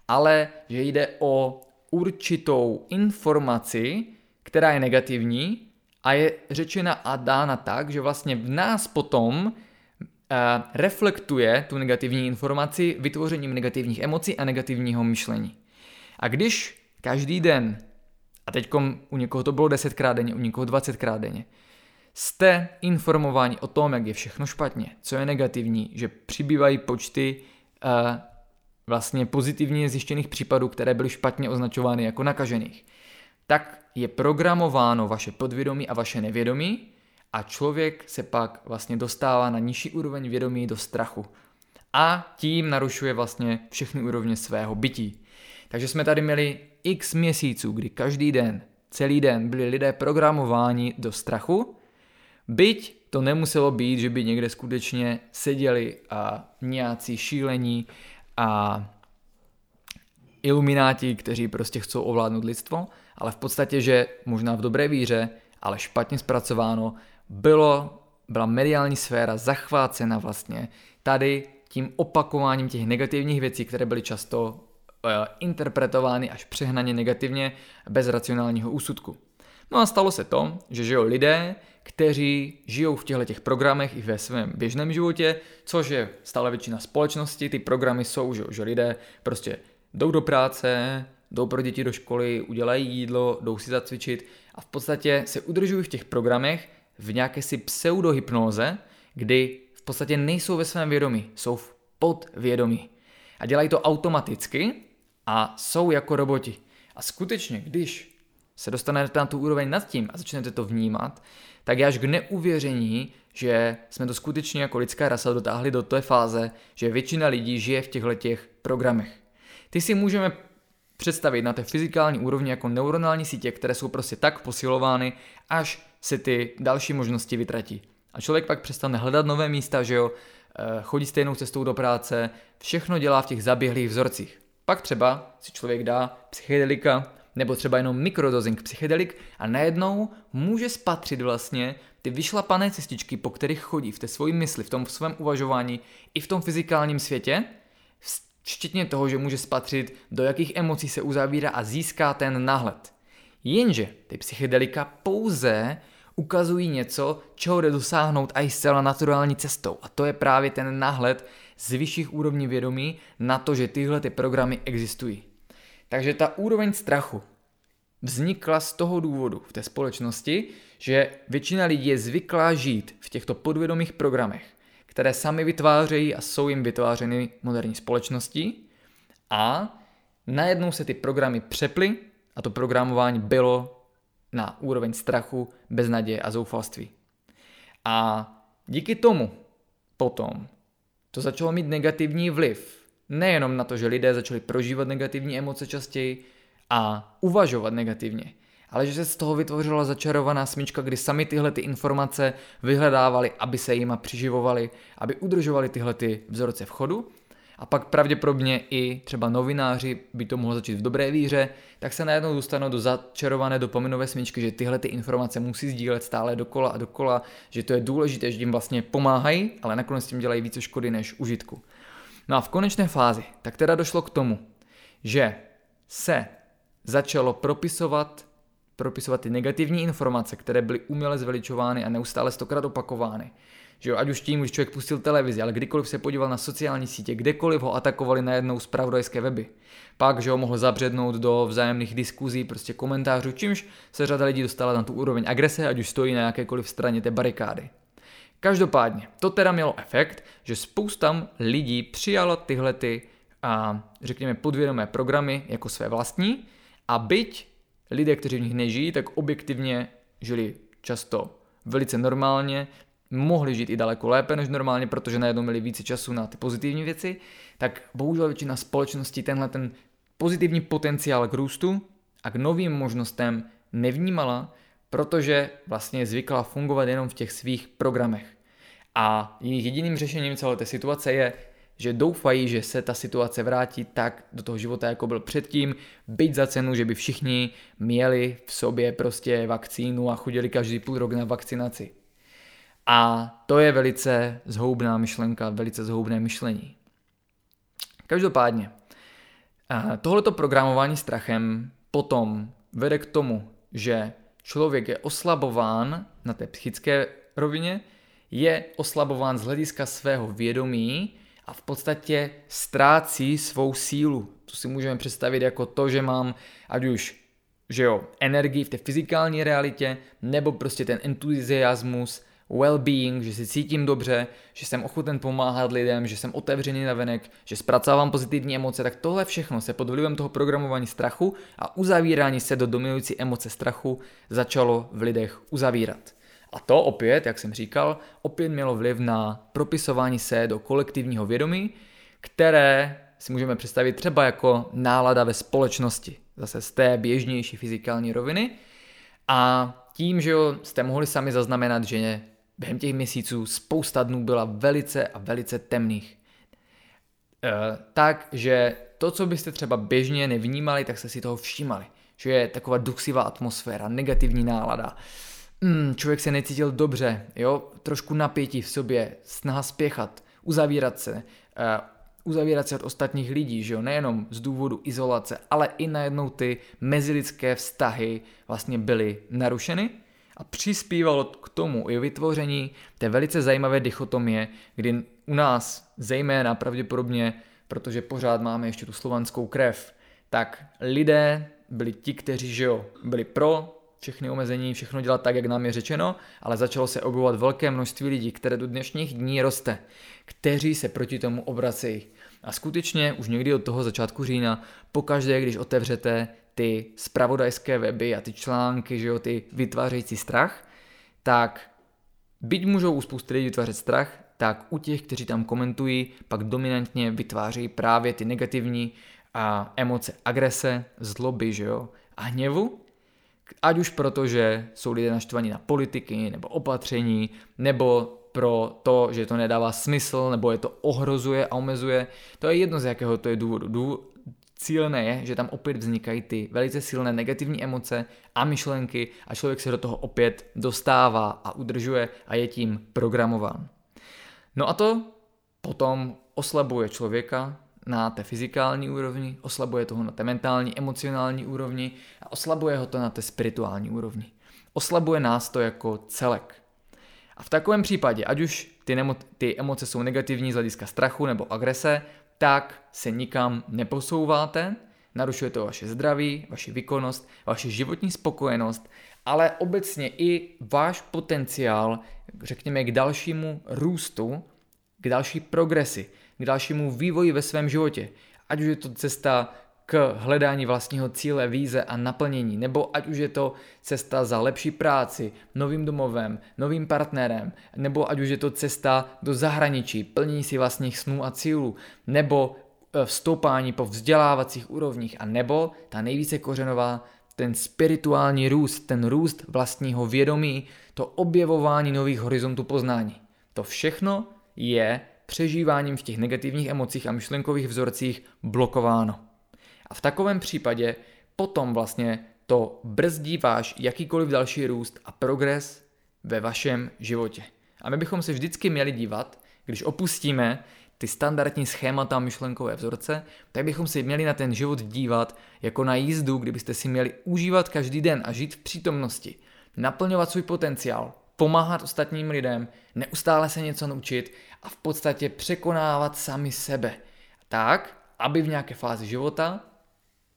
ale že jde o určitou informaci, která je negativní a je řečena a dána tak, že vlastně v nás potom reflektuje tu negativní informaci vytvořením negativních emocí a negativního myšlení. A když každý den, a teď u někoho to bylo 10krát denně, u někoho 20krát denně, jste informováni o tom, jak je všechno špatně, co je negativní, že přibývají počty vlastně pozitivně zjištěných případů, které byly špatně označovány jako nakažených, tak je programováno vaše podvědomí a vaše nevědomí a člověk se pak vlastně dostává na nižší úroveň vědomí do strachu a tím narušuje vlastně všechny úrovně svého bytí. Takže jsme tady měli x měsíců, kdy každý den, celý den byli lidé programováni do strachu, byť to nemuselo být, že by někde skutečně seděli nějací šílení a ilumináti, kteří prostě chcou ovládnout lidstvo, ale v podstatě, že možná v dobré víře, ale špatně zpracováno, byla mediální sféra zachvácena vlastně tady tím opakováním těch negativních věcí, které byly často interpretovány až přehnaně negativně bez racionálního úsudku. No a stalo se to, že žijou lidé, kteří žijou v těchto programech i ve svém běžném životě, což je stále většina společnosti. Ty programy jsou, že lidé prostě jdou do práce, jdou pro děti do školy, udělají jídlo, jdou si zacvičit a v podstatě se udržují v těch programech v nějaké si pseudohypnóze, kdy v podstatě nejsou ve svém vědomí, jsou v podvědomí. A dělají to automaticky a jsou jako roboti. A skutečně, když se dostanete na tu úroveň nad tím a začnete to vnímat, tak je až k neuvěření, že jsme to skutečně jako lidská rasa dotáhli do té fáze, že většina lidí žije v těchto programech. Ty si můžeme představit na té fyzikální úrovni jako neuronální sítě, které jsou prostě tak posilovány, až se ty další možnosti vytratí. A člověk pak přestane hledat nové místa, že jo, chodí stejnou cestou do práce, všechno dělá v těch zaběhlých vzorcích. Pak třeba si člověk dá psychedelika, nebo třeba jenom mikrodozing psychedelik a najednou může spatřit vlastně ty vyšlapané cestičky, po kterých chodí v té svojí mysli, v tom svém uvažování i v tom fyzikálním světě, včetně toho, že může spatřit, do jakých emocí se uzavírá a získá ten náhled. Jenže ty psychedelika pouze ukazují něco, čeho jde dosáhnout i zcela naturální cestou. A to je právě ten náhled z vyšších úrovní vědomí na to, že tyhle ty programy existují. Takže ta úroveň strachu vznikla z toho důvodu v té společnosti, že většina lidí je zvyklá žít v těchto podvědomých programech, které sami vytvářejí a jsou jim vytvářeny moderní společností a najednou se ty programy přeply a to programování bylo na úroveň strachu, beznaděje a zoufalství. A díky tomu potom to začalo mít negativní vliv. Nejenom na to, že lidé začali prožívat negativní emoce častěji a uvažovat negativně, ale že se z toho vytvořila začarovaná smyčka, kdy sami tyhle ty informace vyhledávali, aby se jima přiživovali, aby udržovali tyhle ty vzorce v chodu. A pak pravděpodobně i třeba novináři, by to mohlo začít v dobré víře, tak se najednou dostanou do začarované dopaminové smyčky, že tyhle ty informace musí sdílet stále dokola a dokola, že to je důležité, že jim vlastně pomáhají, ale nakonec tím dělají více škody než užitku. No a v konečné fázi tak teda došlo k tomu, že se začalo propisovat ty negativní informace, které byly uměle zveličovány a neustále 100krát opakovány. Že jo, ať už tím, když člověk pustil televizi, ale kdykoliv se podíval na sociální sítě, kdekoliv ho atakovali najednou zpravodajské weby. Pak, že ho mohl zabřednout do vzájemných diskuzí, prostě komentářů, čímž se řada lidí dostala na tu úroveň agrese, ať už stojí na jakékoliv straně té barikády. Každopádně, to teda mělo efekt, že spousta lidí přijalo tyhle ty, řekněme, podvědomé programy jako své vlastní a byť lidé, kteří v nich nežijí, tak objektivně žili často velice normálně, mohli žít i daleko lépe než normálně, protože najednou měli více času na ty pozitivní věci, tak bohužel většina společností tenhle ten pozitivní potenciál k růstu a k novým možnostem nevnímala, protože vlastně zvykla fungovat jenom v těch svých programech. A jejich jediným řešením celé té situace je že doufají, že se ta situace vrátí tak do toho života, jako byl předtím, byť za cenu, že by všichni měli v sobě prostě vakcínu a chodili každý půl rok na vakcinaci. A to je velice zhoubná myšlenka, velice zhoubné myšlení. Každopádně, tohleto programování strachem potom vede k tomu, že člověk je oslabován na té psychické rovině, je oslabován z hlediska svého vědomí a v podstatě ztrácí svou sílu. To si můžeme představit jako to, že mám ať už energii v té fyzikální realitě, nebo prostě ten entuziasmus, well-being, že si cítím dobře, že jsem ochoten pomáhat lidem, že jsem otevřený na venek, že zpracávám pozitivní emoce, tak tohle všechno se pod vlivem toho programování strachu a uzavírání se do dominující emoce strachu začalo v lidech uzavírat. A to opět, jak jsem říkal, opět mělo vliv na propisování se do kolektivního vědomí, které si můžeme představit třeba jako nálada ve společnosti, zase z té běžnější fyzikální roviny. A tím, že jste mohli sami zaznamenat, že během těch měsíců spousta dnů byla velice a velice temných. Takže to, co byste třeba běžně nevnímali, tak jste si toho všímali. Že je taková duchsivá atmosféra, negativní nálada. Člověk se necítil dobře, trošku napětí v sobě, snaha spěchat, uzavírat se od ostatních lidí, že jo, nejenom z důvodu izolace, ale i najednou ty mezilidské vztahy vlastně byly narušeny a přispívalo k tomu i vytvoření té velice zajímavé dichotomie, kdy u nás zejména pravděpodobně, protože pořád máme ještě tu slovanskou krev, tak lidé byli ti, kteří byli pro všechny omezení, všechno dělat tak, jak nám je řečeno, ale začalo se objevovat velké množství lidí, které do dnešních dní roste, kteří se proti tomu obracejí. A skutečně už někdy od toho začátku října, pokaždé, když otevřete ty zpravodajské weby a ty články, ty vytvářející strach, tak byť můžou u spousty lidí vytvářet strach, tak u těch, kteří tam komentují, pak dominantně vytváří právě ty negativní emoce agrese, zloby, a hněvu. Ať už proto, že jsou lidé naštvaní na politiky nebo opatření, nebo pro to, že to nedává smysl, nebo je to ohrozuje a omezuje. To je jedno, z jakého to je důvodu. Cílené je, že tam opět vznikají ty velice silné negativní emoce a myšlenky a člověk se do toho opět dostává a udržuje a je tím programován. No a to potom oslabuje člověka na té fyzikální úrovni, oslabuje toho na té mentální, emocionální úrovni a oslabuje ho to na té spirituální úrovni. Oslabuje nás to jako celek. A v takovém případě, ať už ty emoce jsou negativní z hlediska strachu nebo agrese, tak se nikam neposouváte, narušuje to vaše zdraví, vaši výkonnost, vaši životní spokojenost, ale obecně i váš potenciál, řekněme, k dalšímu růstu, k další progresi, k dalšímu vývoji ve svém životě. Ať už je to cesta k hledání vlastního cíle, víze a naplnění, nebo ať už je to cesta za lepší práci, novým domovem, novým partnerem, nebo ať už je to cesta do zahraničí, plnění si vlastních snů a cílů, nebo vstoupání po vzdělávacích úrovních, a nebo ta nejvíce kořenová, ten spirituální růst, ten růst vlastního vědomí, to objevování nových horizontů poznání. To všechno je přežíváním v těch negativních emocích a myšlenkových vzorcích blokováno. A v takovém případě potom vlastně to brzdí váš jakýkoliv další růst a progres ve vašem životě. A my bychom se vždycky měli dívat, když opustíme ty standardní schémata a myšlenkové vzorce, tak bychom se měli na ten život dívat jako na jízdu, kdybyste si měli užívat každý den a žít v přítomnosti, naplňovat svůj potenciál, pomáhat ostatním lidem, neustále se něco naučit a v podstatě překonávat sami sebe. Tak, aby v nějaké fázi života,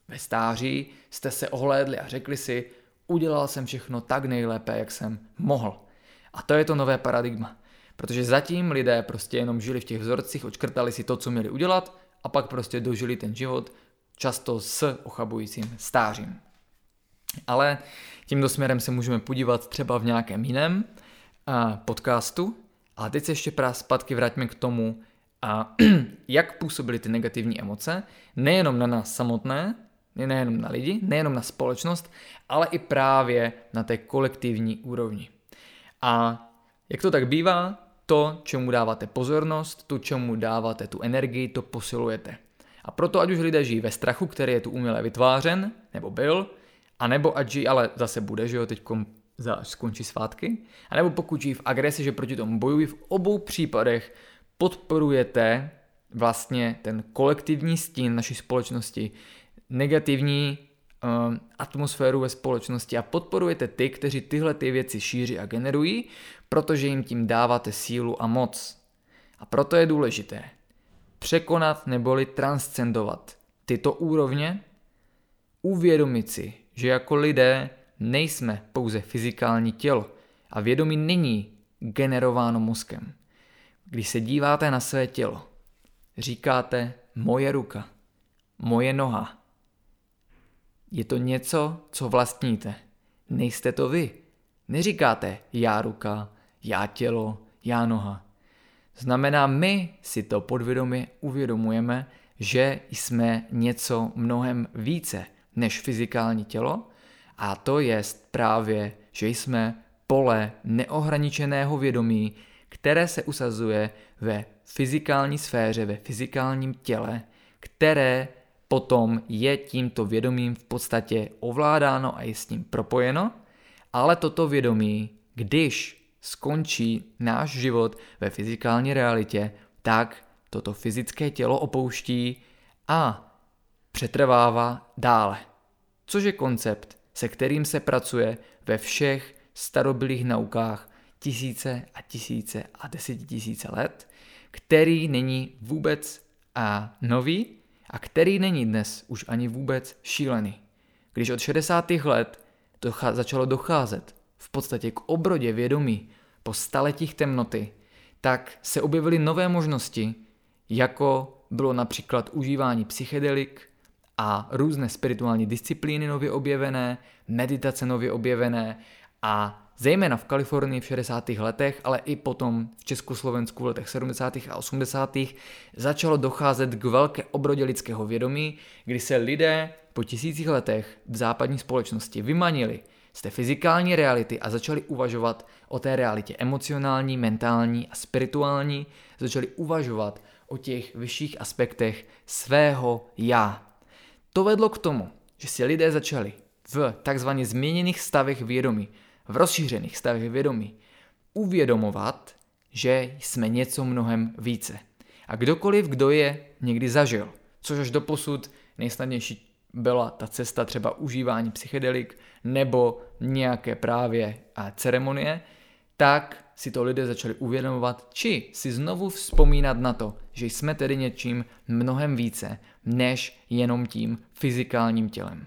ve stáří, jste se ohlédli a řekli si, udělal jsem všechno tak nejlépe, jak jsem mohl. A to je to nové paradigma. Protože zatím lidé prostě jenom žili v těch vzorcích, odškrtali si to, co měli udělat a pak prostě dožili ten život často s ochabujícím stářím. Ale tímto směrem se můžeme podívat třeba v nějakém jiném podcastu. A teď se ještě právě zpátky vrátíme k tomu, jak působily ty negativní emoce, nejenom na nás samotné, nejenom na lidi, nejenom na společnost, ale i právě na té kolektivní úrovni. A jak to tak bývá, to, čemu dáváte pozornost, to, čemu dáváte tu energii, to posilujete. A proto ať už lidé žijí ve strachu, který je tu uměle vytvářen, nebo byl, anebo ať žijí, ale zase bude, že jo, teď skončí svátky, anebo pokud žijí v agresi, že proti tomu bojují, v obou případech podporujete vlastně ten kolektivní stín naší společnosti, negativní atmosféru ve společnosti a podporujete ty, kteří tyhle ty věci šíří a generují, protože jim tím dáváte sílu a moc. A proto je důležité překonat neboli transcendovat tyto úrovně, uvědomit si, že jako lidé nejsme pouze fyzikální tělo a vědomí není generováno mozkem. Když se díváte na své tělo, říkáte moje ruka, moje noha. Je to něco, co vlastníte. Nejste to vy. Neříkáte já ruka, já tělo, já noha. Znamená, my si to podvědomě uvědomujeme, že jsme něco mnohem více než fyzikální tělo, a to je právě, že jsme pole neohraničeného vědomí, které se usazuje ve fyzikální sféře, ve fyzikálním těle, které potom je tímto vědomím v podstatě ovládáno a je s ním propojeno, ale toto vědomí, když skončí náš život ve fyzikální realitě, tak toto fyzické tělo opouští a přetrvává dále. Což je koncept, se kterým se pracuje ve všech starobylých naukách tisíce a tisíce a desetitisíce let, který není vůbec nový, a který není dnes už ani vůbec šílený. Když od 60. let začalo docházet v podstatě k obrodě vědomí po staletích temnoty, tak se objevily nové možnosti, jako bylo například užívání psychedelik a různé spirituální disciplíny nově objevené, meditace nově objevené a zejména v Kalifornii v 60. letech, ale i potom v Československu v letech 70. a 80. začalo docházet k velké obrodě lidského vědomí, kdy se lidé po tisících letech v západní společnosti vymanili z té fyzikální reality a začali uvažovat o té realitě emocionální, mentální a spirituální, začali uvažovat o těch vyšších aspektech svého já. To vedlo k tomu, že si lidé začali v takzvaně změněných stavech vědomí, v rozšířených stavech vědomí, uvědomovat, že jsme něco mnohem více. A kdokoliv, kdo je někdy zažil, což až doposud nejsnadnější byla ta cesta třeba užívání psychedelik nebo nějaké právě ceremonie, tak si to lidé začali uvědomovat, či si znovu vzpomínat na to, že jsme tedy něčím mnohem více, než jenom tím fyzikálním tělem.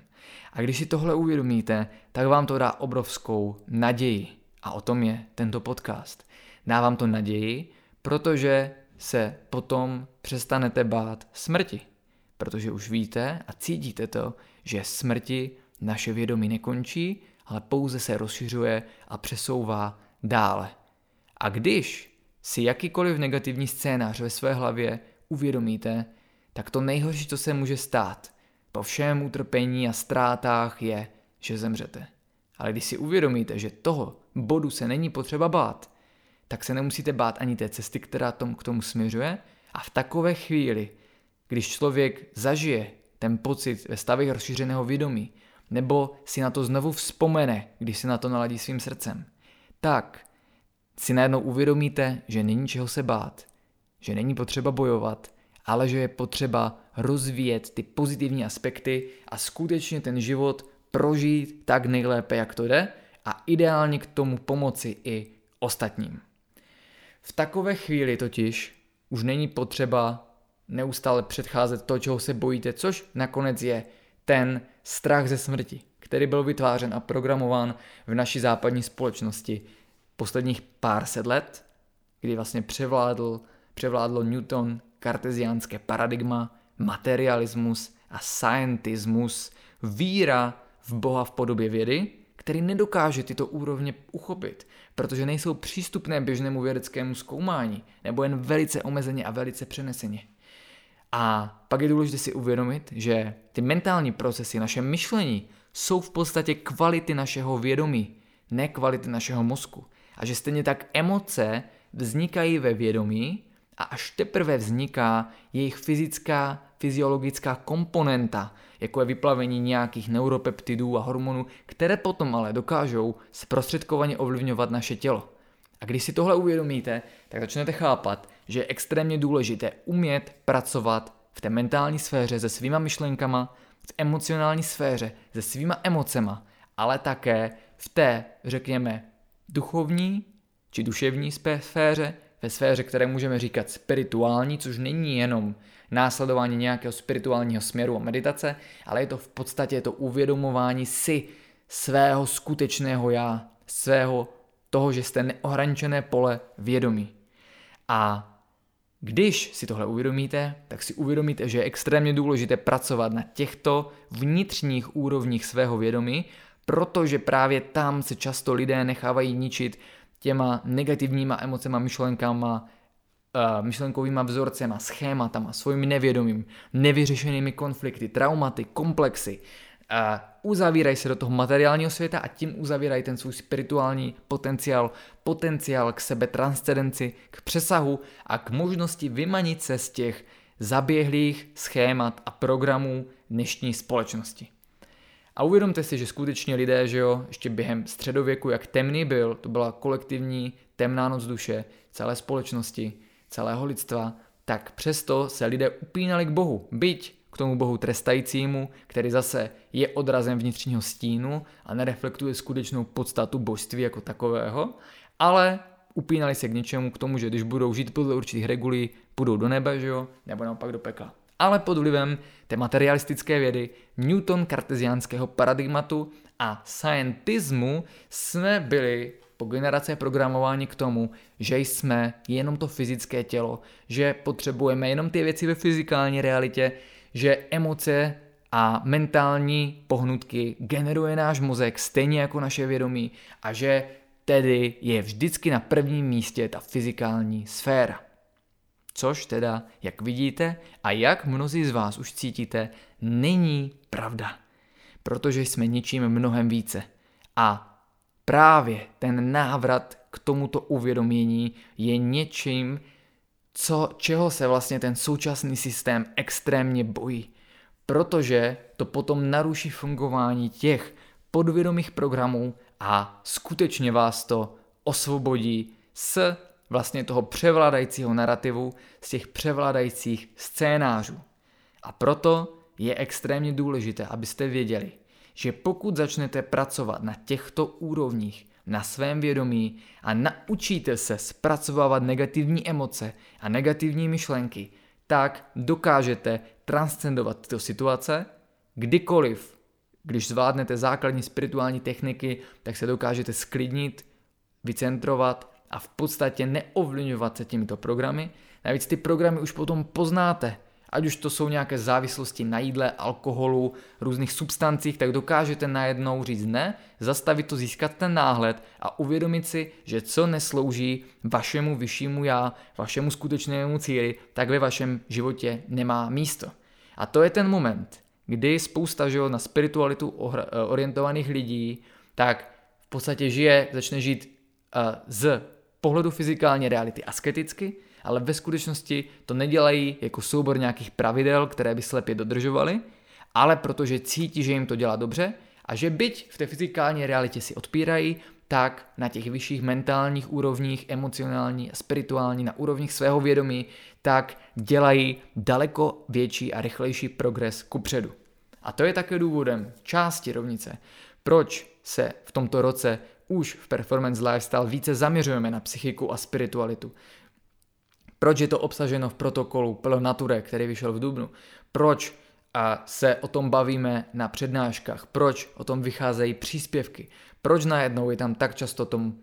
A když si tohle uvědomíte, tak vám to dá obrovskou naději. A o tom je tento podcast. Dá vám to naději, protože se potom přestanete bát smrti. Protože už víte a cítíte to, že smrti naše vědomí nekončí, ale pouze se rozšiřuje a přesouvá dále. A když si jakýkoliv negativní scénář ve své hlavě uvědomíte, tak to nejhorší, co se může stát po všem utrpení a ztrátách, je, že zemřete. Ale když si uvědomíte, že toho bodu se není potřeba bát, tak se nemusíte bát ani té cesty, která k tomu směřuje. A v takové chvíli, když člověk zažije ten pocit ve stavech rozšířeného vědomí, nebo si na to znovu vzpomene, když si na to naladí svým srdcem, tak si najednou uvědomíte, že není čeho se bát, že není potřeba bojovat, ale že je potřeba rozvíjet ty pozitivní aspekty a skutečně ten život prožít tak nejlépe, jak to jde, a ideálně k tomu pomoci i ostatním. V takové chvíli totiž už není potřeba neustále předcházet to, čeho se bojíte, což nakonec je ten strach ze smrti, který byl vytvářen a programován v naší západní společnosti posledních pár set let, kdy vlastně převládlo Newton-karteziánské paradigma, materialismus a scientismus, víra v Boha v podobě vědy, který nedokáže tyto úrovně uchopit, protože nejsou přístupné běžnému vědeckému zkoumání, nebo jen velice omezeně a velice přeneseně. A pak je důležité si uvědomit, že ty mentální procesy, naše myšlení, jsou v podstatě kvality našeho vědomí, ne kvality našeho mozku. A že stejně tak emoce vznikají ve vědomí a až teprve vzniká jejich fyzická, fyziologická komponenta, jako je vyplavení nějakých neuropeptidů a hormonů, které potom ale dokážou zprostředkovaně ovlivňovat naše tělo. A když si tohle uvědomíte, tak začnete chápat, že je extrémně důležité umět pracovat v té mentální sféře se svýma myšlenkama, v emocionální sféře se svýma emocema, ale také v té, řekněme, duchovní či duševní sféře, ve sféře, které můžeme říkat spirituální, což není jenom následování nějakého spirituálního směru a meditace, ale je to v podstatě to uvědomování si svého skutečného já, svého toho, že jste neohraničené pole vědomí. A když si tohle uvědomíte, tak si uvědomíte, že je extrémně důležité pracovat na těchto vnitřních úrovních svého vědomí, protože právě tam se často lidé nechávají ničit těma negativníma emocema, myšlenkama, myšlenkovýma vzorcema, schématama, svým nevědomím, nevyřešenými konflikty, traumaty, komplexy. Uzavírají se do toho materiálního světa a tím uzavírají ten svůj spirituální potenciál k sebe transcendenci, k přesahu a k možnosti vymanit se z těch zaběhlých schémat a programů dnešní společnosti. A uvědomte si, že skutečně lidé, že jo, ještě během středověku, jak temný byl, to byla kolektivní temná noc duše celé společnosti, celého lidstva, tak přesto se lidé upínali k Bohu, byť k tomu Bohu trestajícímu, který zase je odrazem vnitřního stínu a nereflektuje skutečnou podstatu božství jako takového, ale upínali se k něčemu, k tomu, že když budou žít podle určitých regulí, půjdou do nebe, že jo, nebo naopak do pekla. Ale pod vlivem té materialistické vědy, Newton-karteziánského paradigmatu a scientismu jsme byli po generace programování k tomu, že jsme jenom to fyzické tělo, že potřebujeme jenom ty věci ve fyzikální realitě, že emoce a mentální pohnutky generuje náš mozek stejně jako naše vědomí a že tedy je vždycky na prvním místě ta fyzikální sféra. Což teda, jak vidíte a jak mnozí z vás už cítíte, není pravda. Protože jsme ničím mnohem více. A právě ten návrat k tomuto uvědomění je něčím, čeho se vlastně ten současný systém extrémně bojí. Protože to potom naruší fungování těch podvědomých programů a skutečně vás to osvobodí s vlastně toho převládajícího narrativu, z těch převládajících scénářů. A proto je extrémně důležité, abyste věděli, že pokud začnete pracovat na těchto úrovních, na svém vědomí a naučíte se zpracovávat negativní emoce a negativní myšlenky, tak dokážete transcendovat tyto situace kdykoliv. Když zvládnete základní spirituální techniky, tak se dokážete sklidnit, vycentrovat a v podstatě neovlivňovat se těmito programy. Navíc ty programy už potom poznáte. Ať už to jsou nějaké závislosti na jídle, alkoholu, různých substancích, tak dokážete najednou říct ne, zastavit to, získat ten náhled a uvědomit si, že co neslouží vašemu vyššímu já, vašemu skutečnému cíli, tak ve vašem životě nemá místo. A to je ten moment, kdy spousta na spiritualitu orientovaných lidí, tak v podstatě začne žít z pohledu fyzikální reality asketicky, ale ve skutečnosti to nedělají jako soubor nějakých pravidel, které by slepě dodržovali, ale protože cítí, že jim to dělá dobře a že byť v té fyzikální realitě si odpírají, tak na těch vyšších mentálních úrovních, emocionální a spirituální, na úrovních svého vědomí, tak dělají daleko větší a rychlejší progres kupředu. A to je také důvodem části rovnice, proč se v tomto roce už v Performance Lifestyle více zaměřujeme na psychiku a spiritualitu. Proč je to obsaženo v protokolu Pro Nature, který vyšel v dubnu? Proč se o tom bavíme na přednáškách? Proč o tom vycházejí příspěvky? Proč najednou je tam tak často tom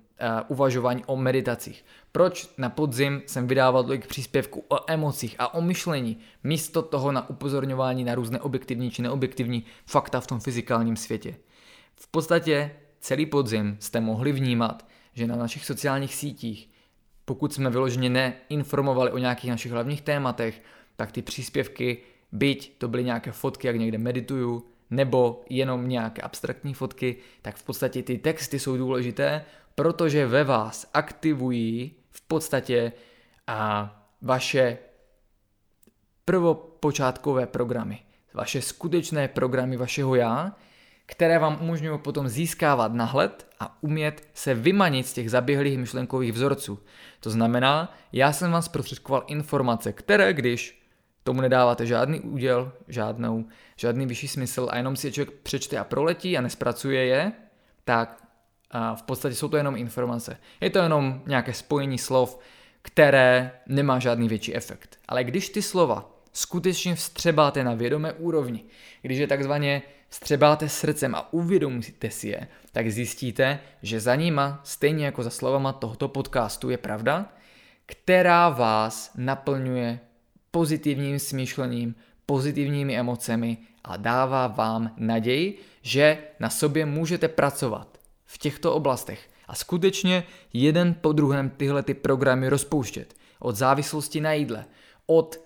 uvažování o meditacích? Proč na podzim jsem vydával tolik příspěvků o emocích a o myšlení, místo toho na upozorňování na různé objektivní či neobjektivní fakta v tom fyzikálním světě? V podstatě celý podzim jste mohli vnímat, že na našich sociálních sítích, pokud jsme vyloženě neinformovali o nějakých našich hlavních tématech, tak ty příspěvky, byť to byly nějaké fotky, jak někde medituju, nebo jenom nějaké abstraktní fotky, tak v podstatě ty texty jsou důležité, protože ve vás aktivují v podstatě a vaše prvopočátkové programy, vaše skutečné programy vašeho já, které vám umožňují potom získávat nahled a umět se vymanit z těch zaběhlých myšlenkových vzorců. To znamená, já jsem vám zprostředkoval informace, které, když tomu nedáváte žádný úděl, žádný vyšší smysl a jenom si je člověk přečte a proletí a nespracuje je, tak v podstatě jsou to jenom informace. Je to jenom nějaké spojení slov, které nemá žádný větší efekt. Ale když ty slova skutečně vstřebáte na vědomé úrovni, když je takzvaně vstřebáte srdcem a uvědomíte si je, tak zjistíte, že za nima, stejně jako za slovama tohoto podcastu, je pravda, která vás naplňuje pozitivním smýšlením, pozitivními emocemi a dává vám naději, že na sobě můžete pracovat v těchto oblastech a skutečně jeden po druhém tyhle ty programy rozpouštět. Od závislosti na jídle, od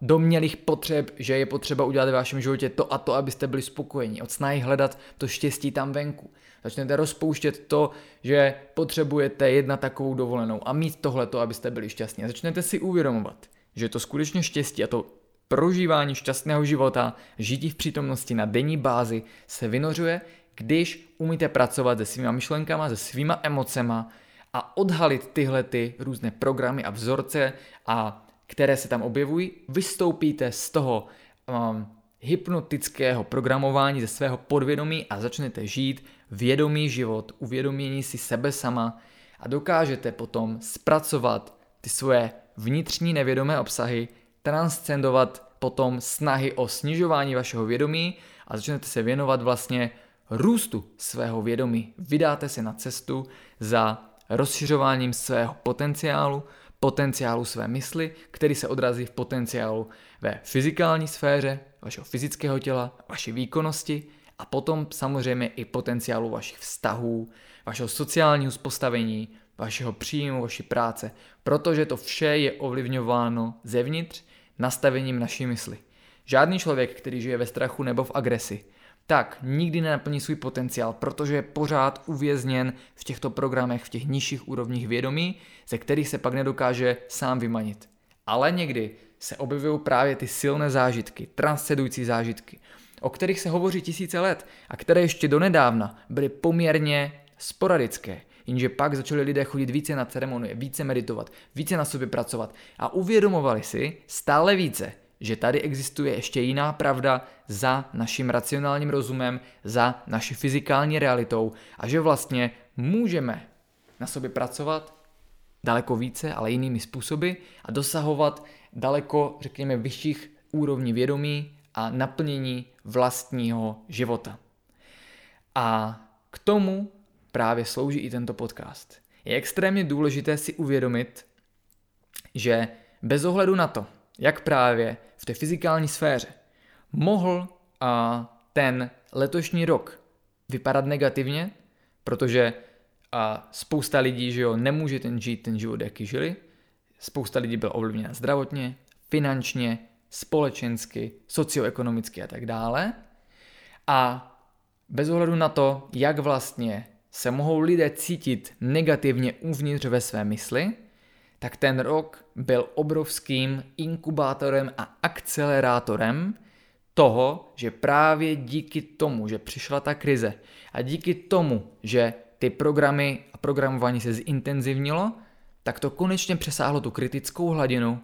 domnělých potřeb, že je potřeba udělat ve vašem životě to a to, abyste byli spokojeni. Od snahy hledat to štěstí tam venku. Začnete rozpouštět to, že potřebujete jedna takovou dovolenou a mít tohleto, abyste byli šťastní. A začnete si uvědomovat, že to skutečně štěstí a to prožívání šťastného života, žití v přítomnosti na denní bázi se vynořuje, když umíte pracovat se svýma myšlenkama, se svýma emocema a odhalit tyhle ty různé programy a vzorce a které se tam objevují, vystoupíte z toho hypnotického programování ze svého podvědomí a začnete žít vědomý život, uvědomění si sebe sama a dokážete potom zpracovat ty svoje vnitřní nevědomé obsahy, transcendovat potom snahy o snižování vašeho vědomí a začnete se věnovat vlastně růstu svého vědomí. Vydáte se na cestu za rozšiřováním svého potenciálu své mysli, který se odrazí v potenciálu ve fyzikální sféře, vašeho fyzického těla, vaší výkonnosti a potom samozřejmě i potenciálu vašich vztahů, vašeho sociálního postavení, vašeho příjmu, vaší práce, protože to vše je ovlivňováno zevnitř nastavením naší mysli. Žádný člověk, který žije ve strachu nebo v agresi, tak nikdy nenaplní svůj potenciál, protože je pořád uvězněn v těchto programech, v těch nižších úrovních vědomí, ze kterých se pak nedokáže sám vymanit. Ale někdy se objevují právě ty silné zážitky, transcendující zážitky, o kterých se hovoří tisíce let a které ještě donedávna byly poměrně sporadické. Jenže pak začali lidé chodit více na ceremonie, více meditovat, více na sobě pracovat a uvědomovali si stále více, že tady existuje ještě jiná pravda za naším racionálním rozumem, za naší fyzikální realitou a že vlastně můžeme na sobě pracovat daleko více, ale jinými způsoby a dosahovat daleko, řekněme, vyšších úrovní vědomí a naplnění vlastního života. A k tomu právě slouží i tento podcast. Je extrémně důležité si uvědomit, že bez ohledu na to, jak právě v té fyzikální sféře mohl ten letošní rok vypadat negativně, protože spousta lidí, že jo, nemůže žít ten život, jaký žili. Spousta lidí byla ovlivněna zdravotně, finančně, společensky, socioekonomicky a tak dále. A bez ohledu na to, jak vlastně se mohou lidé cítit negativně uvnitř ve své mysli, tak ten rok byl obrovským inkubátorem a akcelerátorem toho, že právě díky tomu, že přišla ta krize a díky tomu, že ty programy a programování se zintenzivnilo, tak to konečně přesáhlo tu kritickou hladinu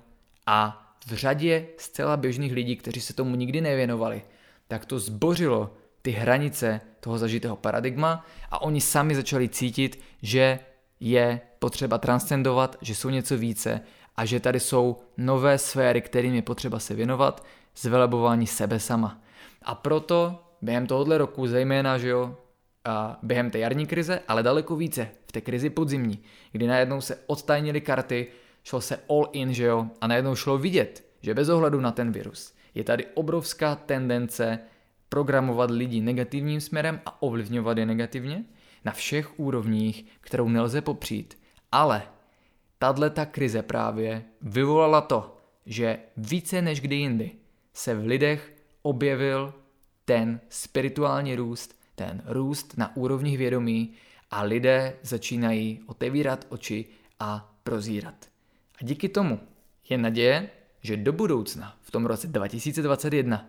a v řadě zcela běžných lidí, kteří se tomu nikdy nevěnovali, tak to zbořilo ty hranice toho zažitého paradigma a oni sami začali cítit, že je potřeba transcendovat, že jsou něco více a že tady jsou nové sféry, kterým je potřeba se věnovat, zvelebování sebe sama. A proto během tohoto roku, zejména že jo, během té jarní krize, ale daleko více v té krizi podzimní, kdy najednou se odtajnily karty, šlo se all in, že jo, a najednou šlo vidět, že bez ohledu na ten virus je tady obrovská tendence programovat lidi negativním směrem a ovlivňovat je negativně na všech úrovních, kterou nelze popřít. Ale tato krize právě vyvolala to, že více než kdy jindy se v lidech objevil ten spirituální růst, ten růst na úrovních vědomí a lidé začínají otevírat oči a prozírat. A díky tomu je naděje, že do budoucna, v tom roce 2021,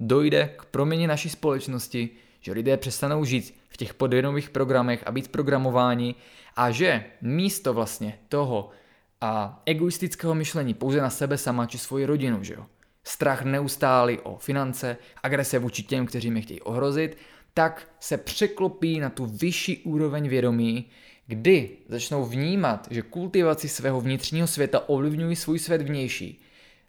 dojde k proměně naší společnosti, že lidé přestanou žít v těch podvědomových programech a být programováni a že místo vlastně toho a egoistického myšlení pouze na sebe sama či svoji rodinu, že jo? Strach neustálý o finance, agrese vůči těm, kteří mě chtějí ohrozit, tak se překlopí na tu vyšší úroveň vědomí, kdy začnou vnímat, že kultivaci svého vnitřního světa ovlivňují svůj svět vnější.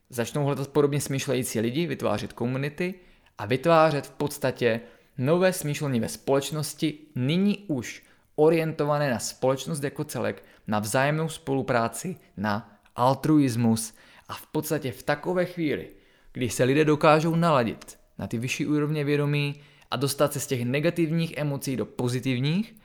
Začnou hledat podobně smýšlející lidi, vytvářet komunity a vytvářet v podstatě nové smýšlení ve společnosti, nyní už orientované na společnost jako celek, na vzájemnou spolupráci, na altruismus a v podstatě v takové chvíli, kdy se lidé dokážou naladit na ty vyšší úrovně vědomí a dostat se z těch negativních emocí do pozitivních,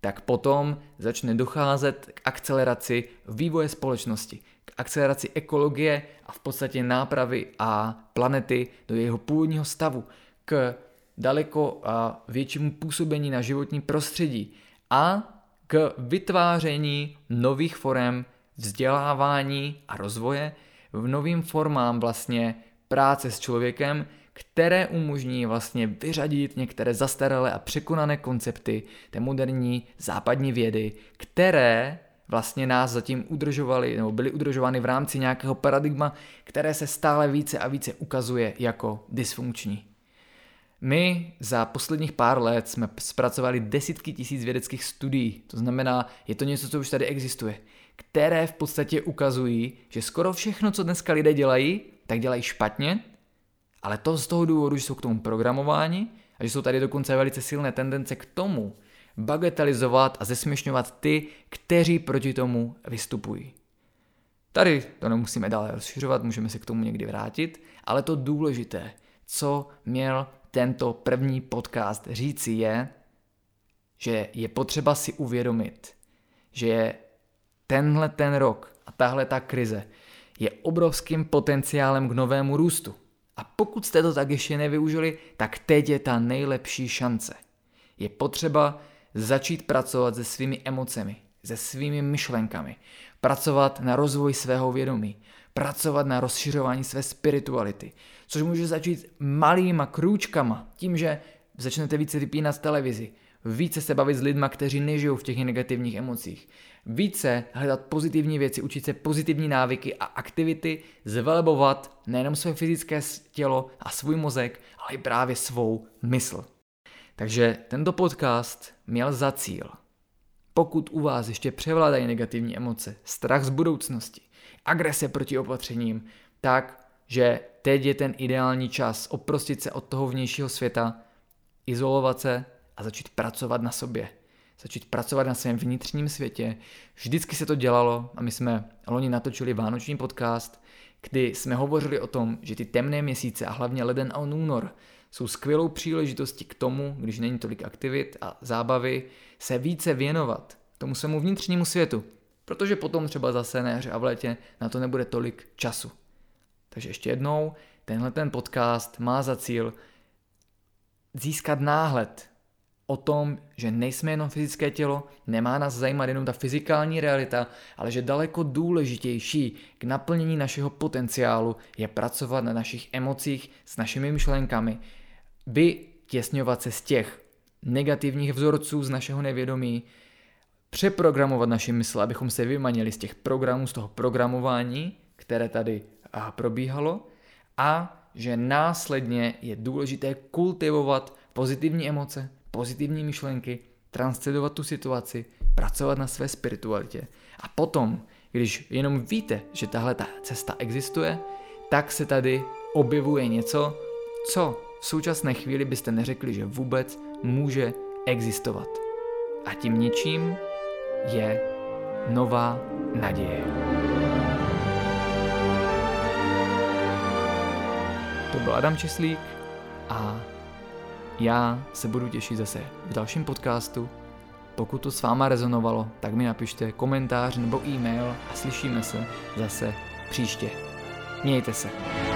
tak potom začne docházet k akceleraci vývoje společnosti, k akceleraci ekologie a v podstatě nápravy a planety do jeho původního stavu, k daleko většímu působení na životní prostředí a k vytváření nových forem vzdělávání a rozvoje v novým formám vlastně práce s člověkem, které umožní vlastně vyřadit některé zastaralé a překonané koncepty té moderní západní vědy, které vlastně nás zatím udržovaly nebo byly udržovány v rámci nějakého paradigma, které se stále více a více ukazuje jako dysfunkční. My za posledních pár let jsme zpracovali desítky tisíc vědeckých studií, to znamená, je to něco, co už tady existuje, které v podstatě ukazují, že skoro všechno, co dneska lidé dělají, tak dělají špatně, ale to z toho důvodu, že jsou k tomu programováni a že jsou tady dokonce velice silné tendence k tomu bagatelizovat a zesměšňovat ty, kteří proti tomu vystupují. Tady to nemusíme dále rozšiřovat, můžeme se k tomu někdy vrátit, ale to důležité, co měl tento první podcast říci je, že je potřeba si uvědomit, že tenhle ten rok a tahle ta krize je obrovským potenciálem k novému růstu. A pokud jste to tak ještě nevyužili, tak teď je ta nejlepší šance. Je potřeba začít pracovat se svými emocemi, se svými myšlenkami, pracovat na rozvoji svého vědomí, pracovat na rozšiřování své spirituality, což může začít malýma krůčkama, tím, že začnete více vypínat televizi, více se bavit s lidma, kteří nežijou v těch negativních emocích, více hledat pozitivní věci, učit se pozitivní návyky a aktivity, zvelebovat nejenom své fyzické tělo a svůj mozek, ale i právě svou mysl. Takže tento podcast měl za cíl, pokud u vás ještě převládají negativní emoce, strach z budoucnosti, agrese proti opatřením, tak, že teď je ten ideální čas oprostit se od toho vnějšího světa, izolovat se a začít pracovat na sobě. Začít pracovat na svém vnitřním světě. Vždycky se to dělalo a my jsme loni natočili vánoční podcast, kdy jsme hovořili o tom, že ty temné měsíce a hlavně leden a únor jsou skvělou příležitostí k tomu, když není tolik aktivit a zábavy, se více věnovat tomu svému vnitřnímu světu. Protože potom třeba zase na jaře a v létě na to nebude tolik času. Takže ještě jednou, tenhle ten podcast má za cíl získat náhled o tom, že nejsme jenom fyzické tělo, nemá nás zajímat jenom ta fyzikální realita, ale že daleko důležitější k naplnění našeho potenciálu je pracovat na našich emocích s našimi myšlenkami, vytěsňovat se z těch negativních vzorců z našeho nevědomí, přeprogramovat naši mysl, abychom se vymanili z těch programů, z toho programování, které tady probíhalo, a že následně je důležité kultivovat pozitivní emoce, pozitivní myšlenky, transcendovat tu situaci, pracovat na své spiritualitě. A potom, když jenom víte, že tahle ta cesta existuje, tak se tady objevuje něco, co v současné chvíli byste neřekli, že vůbec může existovat. A tím něčím je nová naděje. To byl Adam Česlík a já se budu těšit zase v dalším podcastu. Pokud to s váma rezonovalo, tak mi napište komentář nebo e-mail a slyšíme se zase příště. Mějte se.